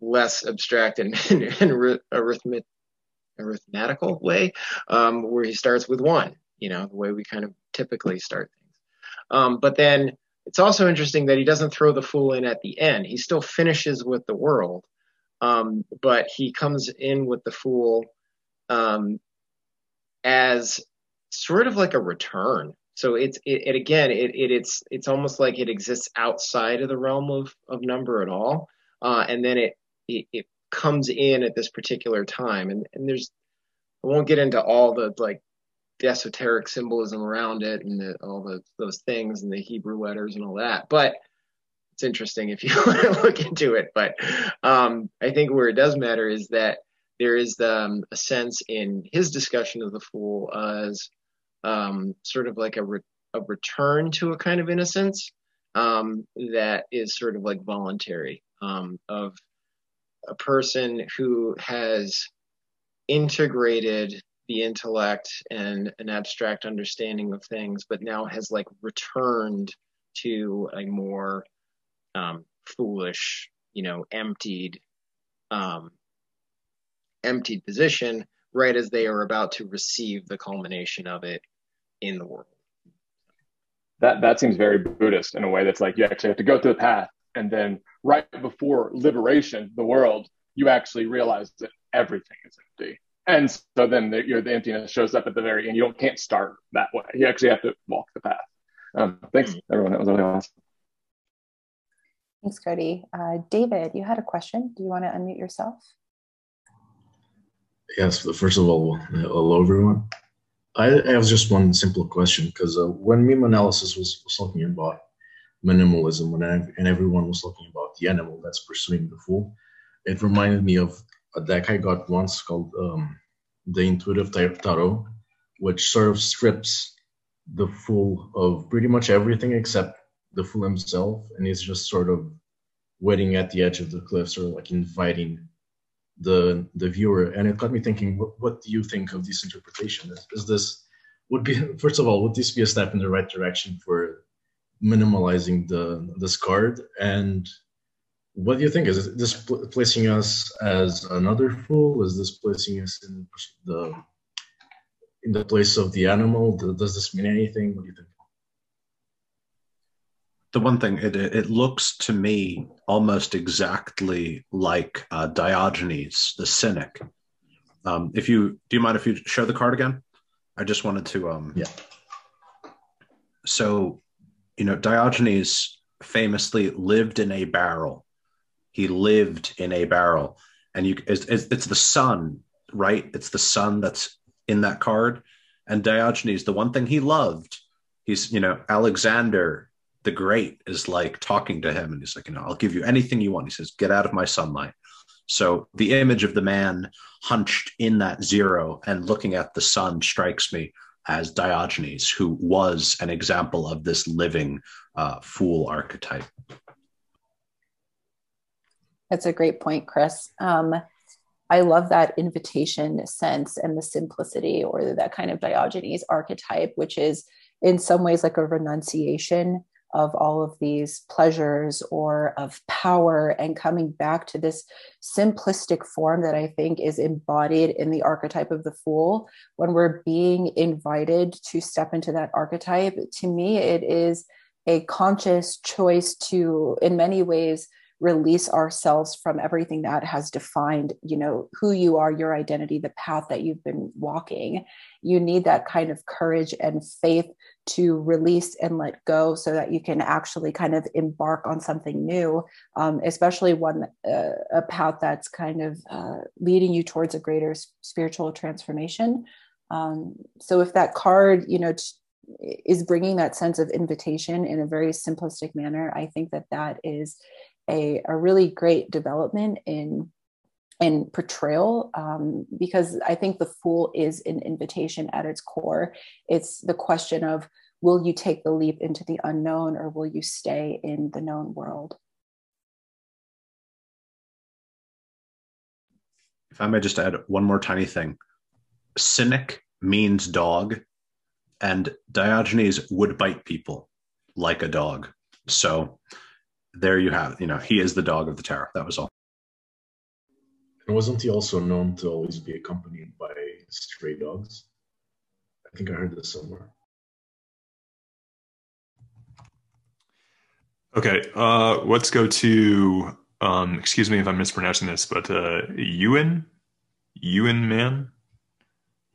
less abstract and, and, and arithmetic arithmetical way, um, where he starts with one. You know, the way we kind of typically start things. Um, but then it's also interesting that he doesn't throw the fool in at the end. He still finishes with the world, um, but he comes in with the fool um, as sort of like a return. So it's it, it again, it, it it's it's almost like it exists outside of the realm of of number at all, uh, and then it, it it comes in at this particular time. And and there's I won't get into all the like. The esoteric symbolism around it and the, all the, those things and the Hebrew letters and all that. But it's interesting if you want to look into it. But um, I think where it does matter is that there is um, a sense in his discussion of the fool as um, sort of like a, re a return to a kind of innocence um, that is sort of like voluntary um, of a person who has integrated the intellect and an abstract understanding of things, but now has like returned to a more um, foolish, you know, emptied, um, emptied position right as they are about to receive the culmination of it in the world. That, that seems very Buddhist in a way that's like, you actually have to go through the path and then right before liberation, the world, you actually realize that everything is empty. And so then the, you know, the emptiness shows up at the very end. You don't, can't start that way. You actually have to walk the path. Um, thanks, everyone. That was really awesome. Thanks, Cody. Uh, David, you had a question. Do you want to unmute yourself? Yes. First of all, hello, everyone. I have just one simple question, because uh, when Meme Analysis was, was talking about minimalism and, and everyone was talking about the animal that's pursuing the fool, it reminded me of a deck I got once called um, the Intuitive Tarot, which sort of strips the fool of pretty much everything except the fool himself, and is just sort of waiting at the edge of the cliffs, or like inviting the the viewer. And it got me thinking: what, what do you think of this interpretation? Is, is this would be first of all would this be a step in the right direction for minimalizing the this card? And what do you think? Is this placing us as another fool? Is this placing us in the in the place of the animal? Does this mean anything? What do you think? The one thing, it, it looks to me almost exactly like uh, Diogenes, the cynic. Um, if you do, you mind if you show the card again? I just wanted to. Um, yeah. So, you know, Diogenes famously lived in a barrel. He lived in a barrel, and you it's, it's the sun, right? It's the sun that's in that card. And Diogenes, the one thing he loved, he's, you know, Alexander the Great is like talking to him and he's like, you know, I'll give you anything you want. He says, get out of my sunlight. So the image of the man hunched in that zero and looking at the sun strikes me as Diogenes, who was an example of this living uh, fool archetype. That's a great point, Chris. Um, I love that invitation sense and the simplicity, or that kind of Diogenes archetype, which is in some ways like a renunciation of all of these pleasures or of power, and coming back to this simplistic form that I think is embodied in the archetype of the fool. When we're being invited to step into that archetype, to me, it is a conscious choice to, in many ways, release ourselves from everything that has defined, you know, who you are, your identity, the path that you've been walking. You need that kind of courage and faith to release and let go so that you can actually kind of embark on something new, um, especially one, uh, a path that's kind of uh, leading you towards a greater spiritual transformation. Um, so if that card, you know, t- is bringing that sense of invitation in a very simplistic manner, I think that that is A, a really great development in in portrayal, um, because I think the fool is an invitation at its core. It's the question of, will you take the leap into the unknown, or will you stay in the known world? If I may just add one more tiny thing. Cynic means dog, and Diogenes would bite people like a dog. So there you have, you know, he is the dog of the tarot. That was all. And wasn't he also known to always be accompanied by stray dogs? I think I heard this somewhere. Okay, uh, let's go to, um, excuse me if I'm mispronouncing this, but uh, Ewan? Ewan Man?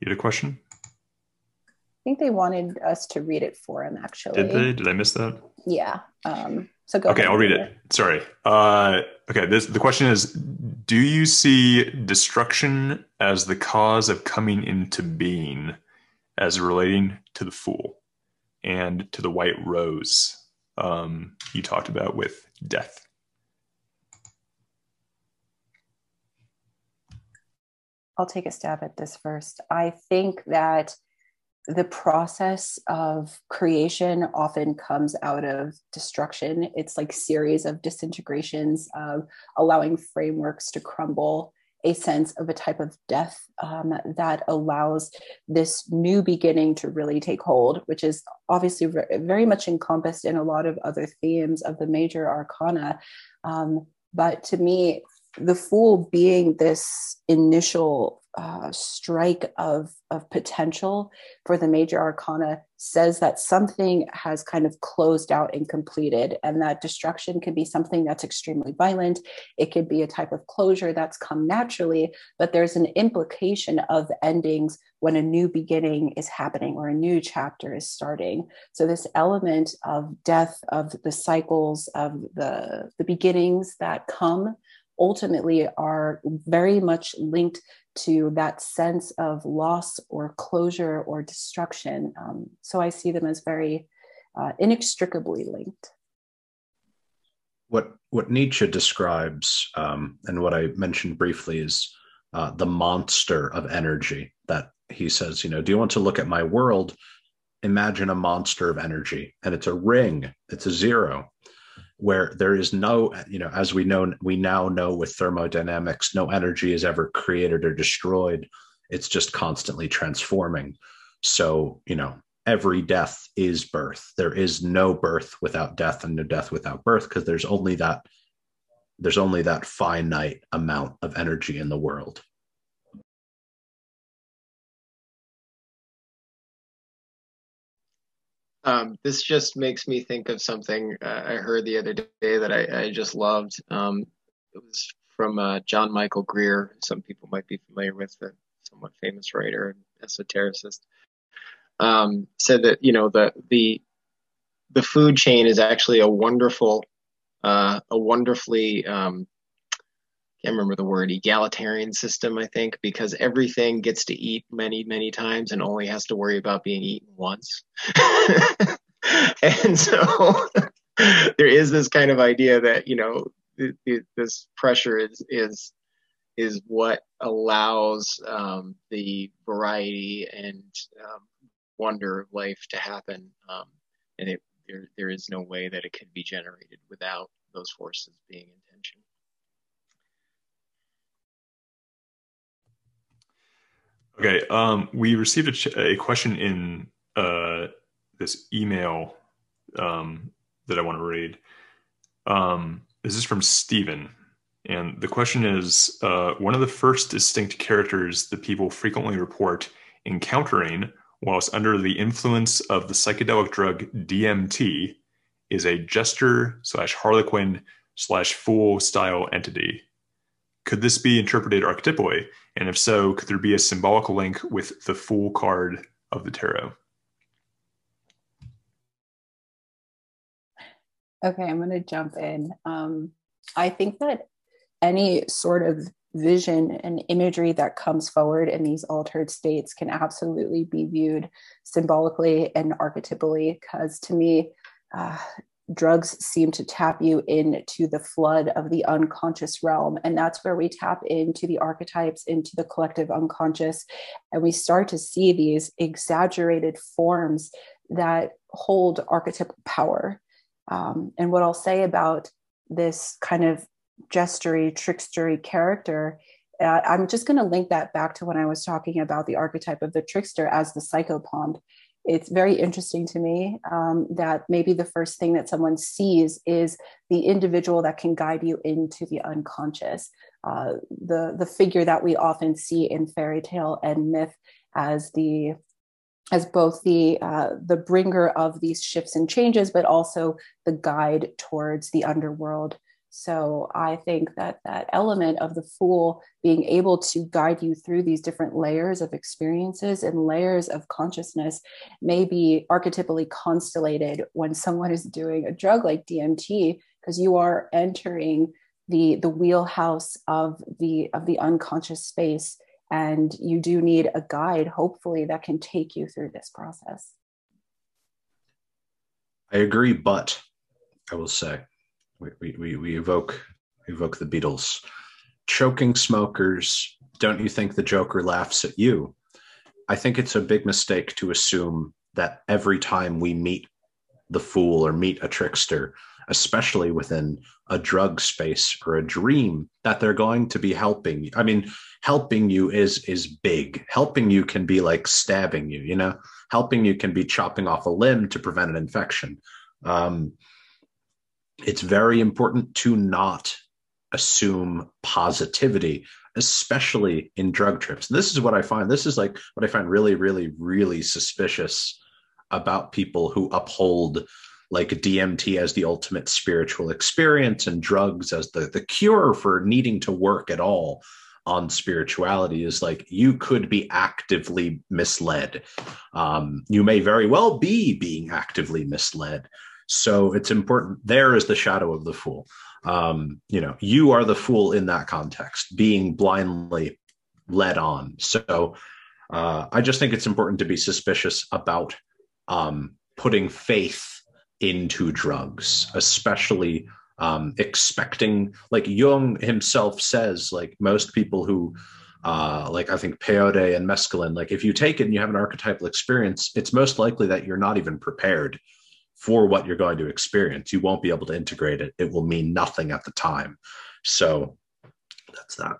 You had a question? I think they wanted us to read it for him, actually. Did they? Did I miss that? Yeah. Um, so go okay, ahead. I'll read it. Sorry. Uh, okay, this, the question is, do you see destruction as the cause of coming into being as relating to the fool and to the white rose um, you talked about with death? I'll take a stab at this first. I think that the process of creation often comes out of destruction. It's like series of disintegrations, of allowing frameworks to crumble, a sense of a type of death um, that allows this new beginning to really take hold, which is obviously re- very much encompassed in a lot of other themes of the major arcana. Um, but to me, the fool being this initial uh, strike of, of potential for the major arcana says that something has kind of closed out and completed, and that destruction can be something that's extremely violent. It could be a type of closure that's come naturally, but there's an implication of endings when a new beginning is happening or a new chapter is starting. So this element of death, of the cycles, of the, the beginnings that come, ultimately are very much linked to that sense of loss or closure or destruction. Um, so I see them as very uh, inextricably linked. What what Nietzsche describes, um, and what I mentioned briefly, is uh, the monster of energy. That he says, you know, do you want to look at my world? Imagine a monster of energy, and it's a ring, it's a zero, where there is no, you know, as we know, we now know with thermodynamics, no energy is ever created or destroyed. It's just constantly transforming. So, you know, every death is birth. There is no birth without death and no death without birth, because there's only that, there's only that finite amount of energy in the world. Um, this just makes me think of something uh, I heard the other day that I, I just loved. Um, it was from uh, John Michael Greer. Some people might be familiar with, the somewhat famous writer and esotericist. Um, said that, you know, the the the food chain is actually a wonderful, uh, a wonderfully um, can't remember the word, egalitarian system, I think, because everything gets to eat many, many times and only has to worry about being eaten once. And so there is this kind of idea that, you know, th- th- this pressure is is is what allows um, the variety and um, wonder of life to happen. Um, and it, there, there is no way that it can be generated without those forces being in tension. Okay, um, we received a, ch a question in uh, this email um, that I want to read. Um, this is from Steven. And the question is, uh, one of the first distinct characters that people frequently report encountering whilst under the influence of the psychedelic drug D M T is a jester slash harlequin slash fool style entity. Could this be interpreted archetypally? And if so, could there be a symbolic link with the Fool card of the tarot? Okay, I'm going to jump in. Um, I think that any sort of vision and imagery that comes forward in these altered states can absolutely be viewed symbolically and archetypally, because to me, uh, drugs seem to tap you into the flood of the unconscious realm. And that's where we tap into the archetypes, into the collective unconscious. And we start to see these exaggerated forms that hold archetypal power. Um, and what I'll say about this kind of jestery, trickstery character, uh, I'm just going to link that back to when I was talking about the archetype of the trickster as the psychopomp. It's very interesting to me um, that maybe the first thing that someone sees is the individual that can guide you into the unconscious, uh, the, the figure that we often see in fairy tale and myth as the as both the, uh, the bringer of these shifts and changes, but also the guide towards the underworld. So I think that that element of the fool being able to guide you through these different layers of experiences and layers of consciousness may be archetypally constellated when someone is doing a drug like D M T, because you are entering the, the wheelhouse of the, of the unconscious space. And you do need a guide, hopefully, that can take you through this process. I agree, but I will say, We, we, we evoke we evoke the Beatles. Choking smokers, don't you think the Joker laughs at you? I think it's a big mistake to assume that every time we meet the fool or meet a trickster, especially within a drug space or a dream, that they're going to be helping you. I mean, helping you is, is big. Helping you can be like stabbing you, you know? Helping you can be chopping off a limb to prevent an infection. Um, It's very important to not assume positivity, especially in drug trips. This is what I find. This is like what I find really, really, really suspicious about people who uphold like D M T as the ultimate spiritual experience and drugs as the, the cure for needing to work at all on spirituality. Is like, you could be actively misled. Um, you may very well be being actively misled. So it's important. There is the shadow of the fool. Um, you know, you are the fool in that context, being blindly led on. So uh, I just think it's important to be suspicious about um, putting faith into drugs, especially um, expecting, like Jung himself says, like most people who uh, like, I think peyote and mescaline, like if you take it and you have an archetypal experience, it's most likely that you're not even prepared for what you're going to experience. You won't be able to integrate it. It will mean nothing at the time. So that's that.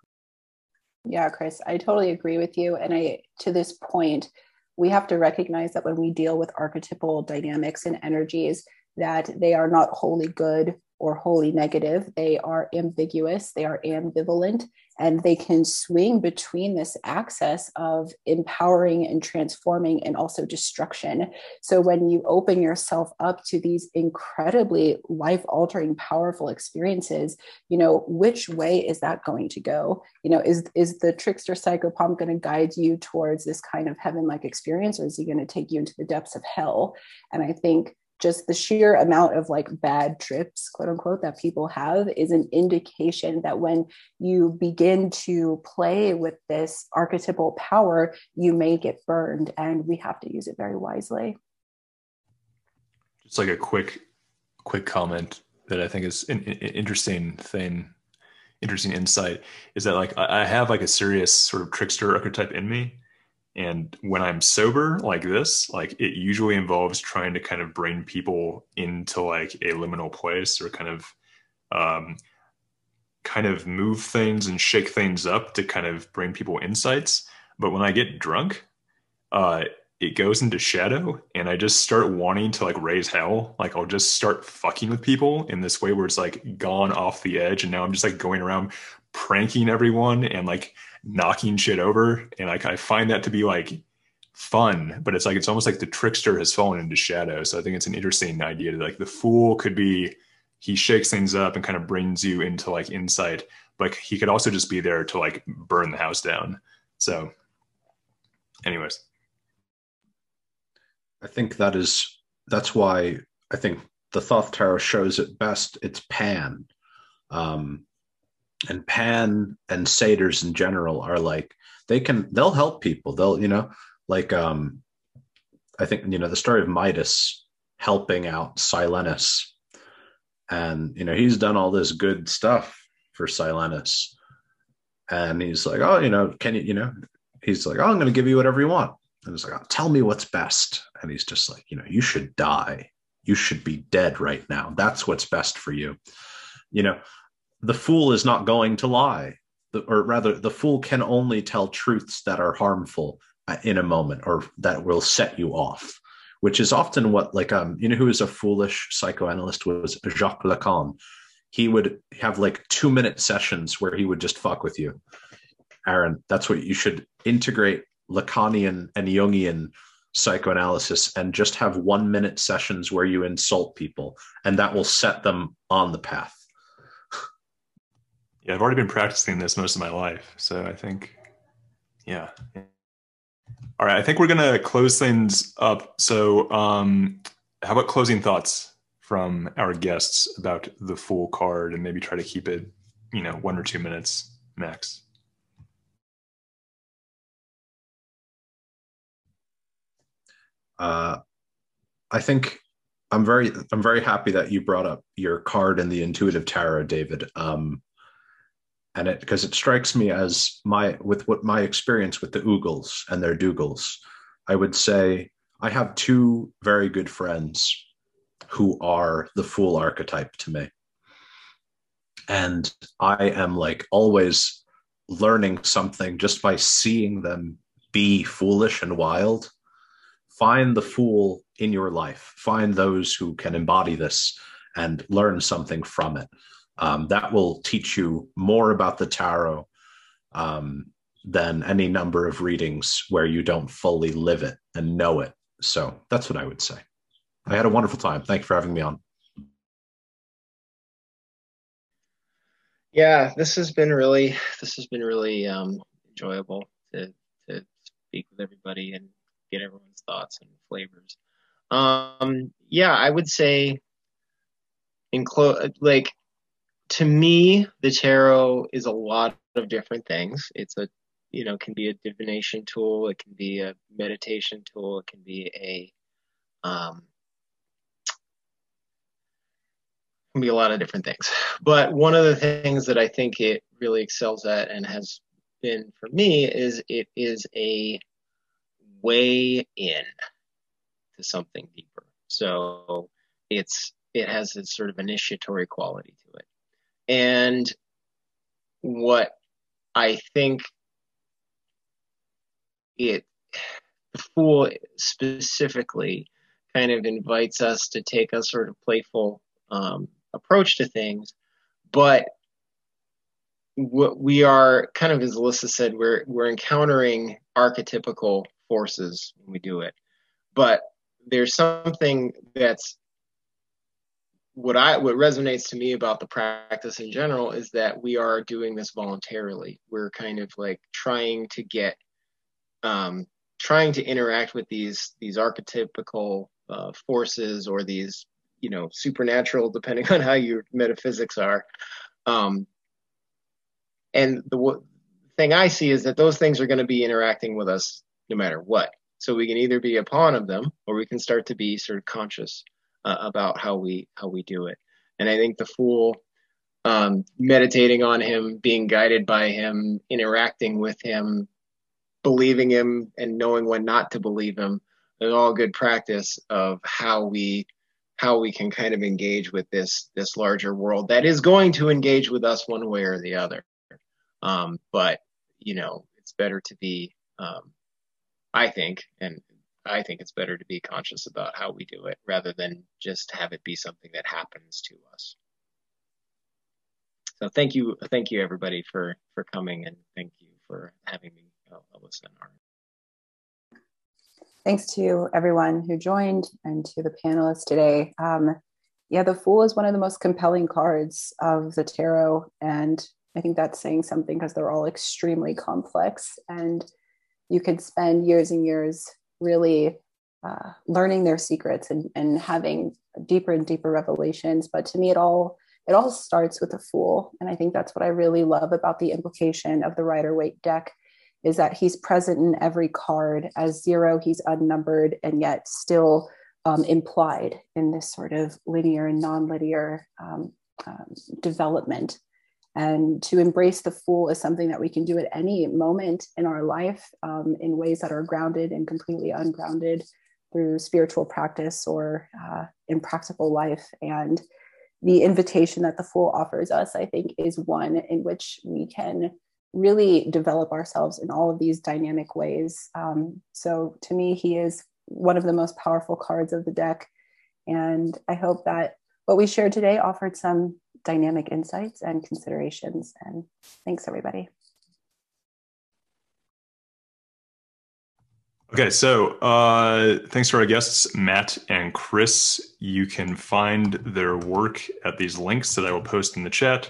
Yeah, Chris, I totally agree with you. And I, to this point, we have to recognize that when we deal with archetypal dynamics and energies, that they are not wholly good or wholly negative. They are ambiguous, they are ambivalent, and they can swing between this axis of empowering and transforming and also destruction. So when you open yourself up to these incredibly life-altering, powerful experiences, you know, which way is that going to go? You know, is, is the trickster psychopomp going to guide you towards this kind of heaven-like experience, or is he going to take you into the depths of hell? And I think just the sheer amount of like bad trips, quote unquote, that people have is an indication that when you begin to play with this archetypal power, you may get burned, and we have to use it very wisely. Just like a quick, quick comment that I think is an interesting thing, interesting insight, is that like, I have like a serious sort of trickster archetype in me. And when I'm sober like this, like it usually involves trying to kind of bring people into like a liminal place, or kind of, um, kind of move things and shake things up to kind of bring people insights. But when I get drunk, uh, it goes into shadow and I just start wanting to like raise hell. Like I'll just start fucking with people in this way where it's like gone off the edge. And now I'm just like going around pranking everyone and like knocking shit over. And like, I find that to be like fun, but it's like, it's almost like the trickster has fallen into shadow. So I think it's an interesting idea that like the fool could be, he shakes things up and kind of brings you into like insight. Like he could also just be there to like burn the house down. So anyways. I think that is, that's why I think the Thoth Tarot shows at best it's Pan. Um, and Pan and satyrs in general are like, they can, they'll help people. They'll, you know, like, um, I think, you know, the story of Midas helping out Silenus. And, you know, he's done all this good stuff for Silenus. And he's like, oh, you know, can you, you know, he's like, oh, I'm going to give you whatever you want. And it's like, oh, tell me what's best. And he's just like, you know, you should die. You should be dead right now. That's what's best for you. You know, the fool is not going to lie. The, or rather, the fool can only tell truths that are harmful in a moment or that will set you off, which is often what, like, um, you know, who is a foolish psychoanalyst was Jacques Lacan. He would have like two minute sessions where he would just fuck with you. Aaron, that's what you should integrate. Lacanian and Jungian psychoanalysis, and just have one minute sessions where you insult people, and that will set them on the path. Yeah, I've already been practicing this most of my life. So I think, yeah. All right. I think we're going to close things up. So um, how about closing thoughts from our guests about the Fool card, and maybe try to keep it, you know, one or two minutes max. Uh, I think I'm very, I'm very happy that you brought up your card in the Intuitive Tarot, David. Um, and it, cause it strikes me as my, with what my experience with the Oogles and their Doogles, I would say I have two very good friends who are the Fool archetype to me. And I am like always learning something just by seeing them be foolish and wild. Find the Fool in your life. Find those who can embody this and learn something from it. Um, that will teach you more about the tarot um, than any number of readings where you don't fully live it and know it. So that's what I would say. I had a wonderful time. Thank you for having me on. Yeah, this has been really, this has been really um, enjoyable to, to speak with everybody and get everyone's thoughts and flavors. Um, yeah, I would say, in close, like, to me, the tarot is a lot of different things. It's a, you know, can be a divination tool. It can be a meditation tool. It can be a, um, can be a lot of different things. But one of the things that I think it really excels at and has been for me is it is a way in to something deeper. So it's it has a sort of initiatory quality to it. And what I think it the Fool specifically kind of invites us to take a sort of playful um, approach to things, but what we are kind of, as Alyssa said, we're we're encountering archetypical forces when we do it. But there's something that's what I what resonates to me about the practice in general is that we are doing this voluntarily. We're kind of like trying to get um trying to interact with these these archetypical uh forces, or these, you know, supernatural, depending on how your metaphysics are. Um and the w- thing I see is that those things are going to be interacting with us no matter what. So we can either be a pawn of them, or we can start to be sort of conscious uh, about how we how we do it. And I think the Fool, um, meditating on him, being guided by him, interacting with him, believing him, and knowing when not to believe him, is all good practice of how we how we can kind of engage with this this larger world that is going to engage with us one way or the other. Um, but you know, it's better to be Um, I think, and I think it's better to be conscious about how we do it rather than just have it be something that happens to us. So thank you. Thank you, everybody, for, for coming, and thank you for having me uh, listen. Thanks to everyone who joined and to the panelists today. Um, yeah, the Fool is one of the most compelling cards of the tarot. And I think that's saying something, because they're all extremely complex, and you could spend years and years really uh, learning their secrets and, and having deeper and deeper revelations. But to me, it all it all starts with the Fool. And I think that's what I really love about the implication of the Rider-Waite deck, is that he's present in every card as zero, he's unnumbered, and yet still um, implied in this sort of linear and non-linear um, um, development. And to embrace the Fool is something that we can do at any moment in our life, um, in ways that are grounded and completely ungrounded, through spiritual practice or uh, in practical life. And the invitation that the Fool offers us, I think, is one in which we can really develop ourselves in all of these dynamic ways. Um, so to me, he is one of the most powerful cards of the deck. And I hope that what we shared today offered some dynamic insights and considerations. And thanks, everybody. Okay, so uh, thanks to our guests, Matt and Chris. You can find their work at these links that I will post in the chat.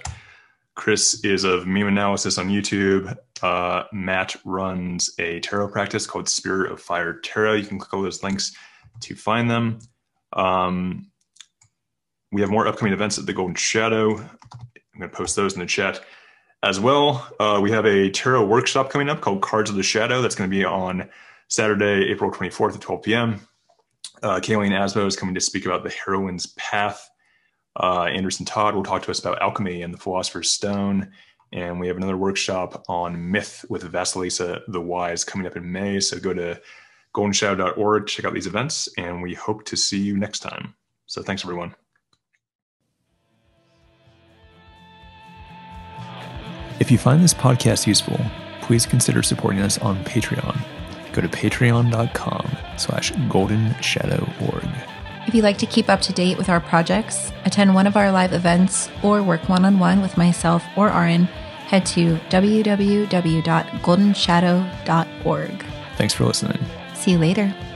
Chris is of Meme Analysis on YouTube. Uh, Matt runs a tarot practice called Spear of Fire Tarot. You can click all those links to find them. Um, We have more upcoming events at the Golden Shadow. I'm going to post those in the chat as well. Uh, we have a tarot workshop coming up called Cards of the Shadow. That's going to be on Saturday, April twenty-fourth at twelve p m Uh, Kayleen Asbo is coming to speak about the heroine's path. Uh, Anderson Todd will talk to us about alchemy and the philosopher's stone. And we have another workshop on myth with Vasilisa the Wise coming up in May. So go to golden shadow dot org, check out these events, and we hope to see you next time. So thanks, everyone. If you find this podcast useful, please consider supporting us on Patreon. Go to patreon dot com slash golden shadow org. If you'd like to keep up to date with our projects, attend one of our live events, or work one-on-one with myself or Aaron, head to w w w dot golden shadow dot org. Thanks for listening. See you later.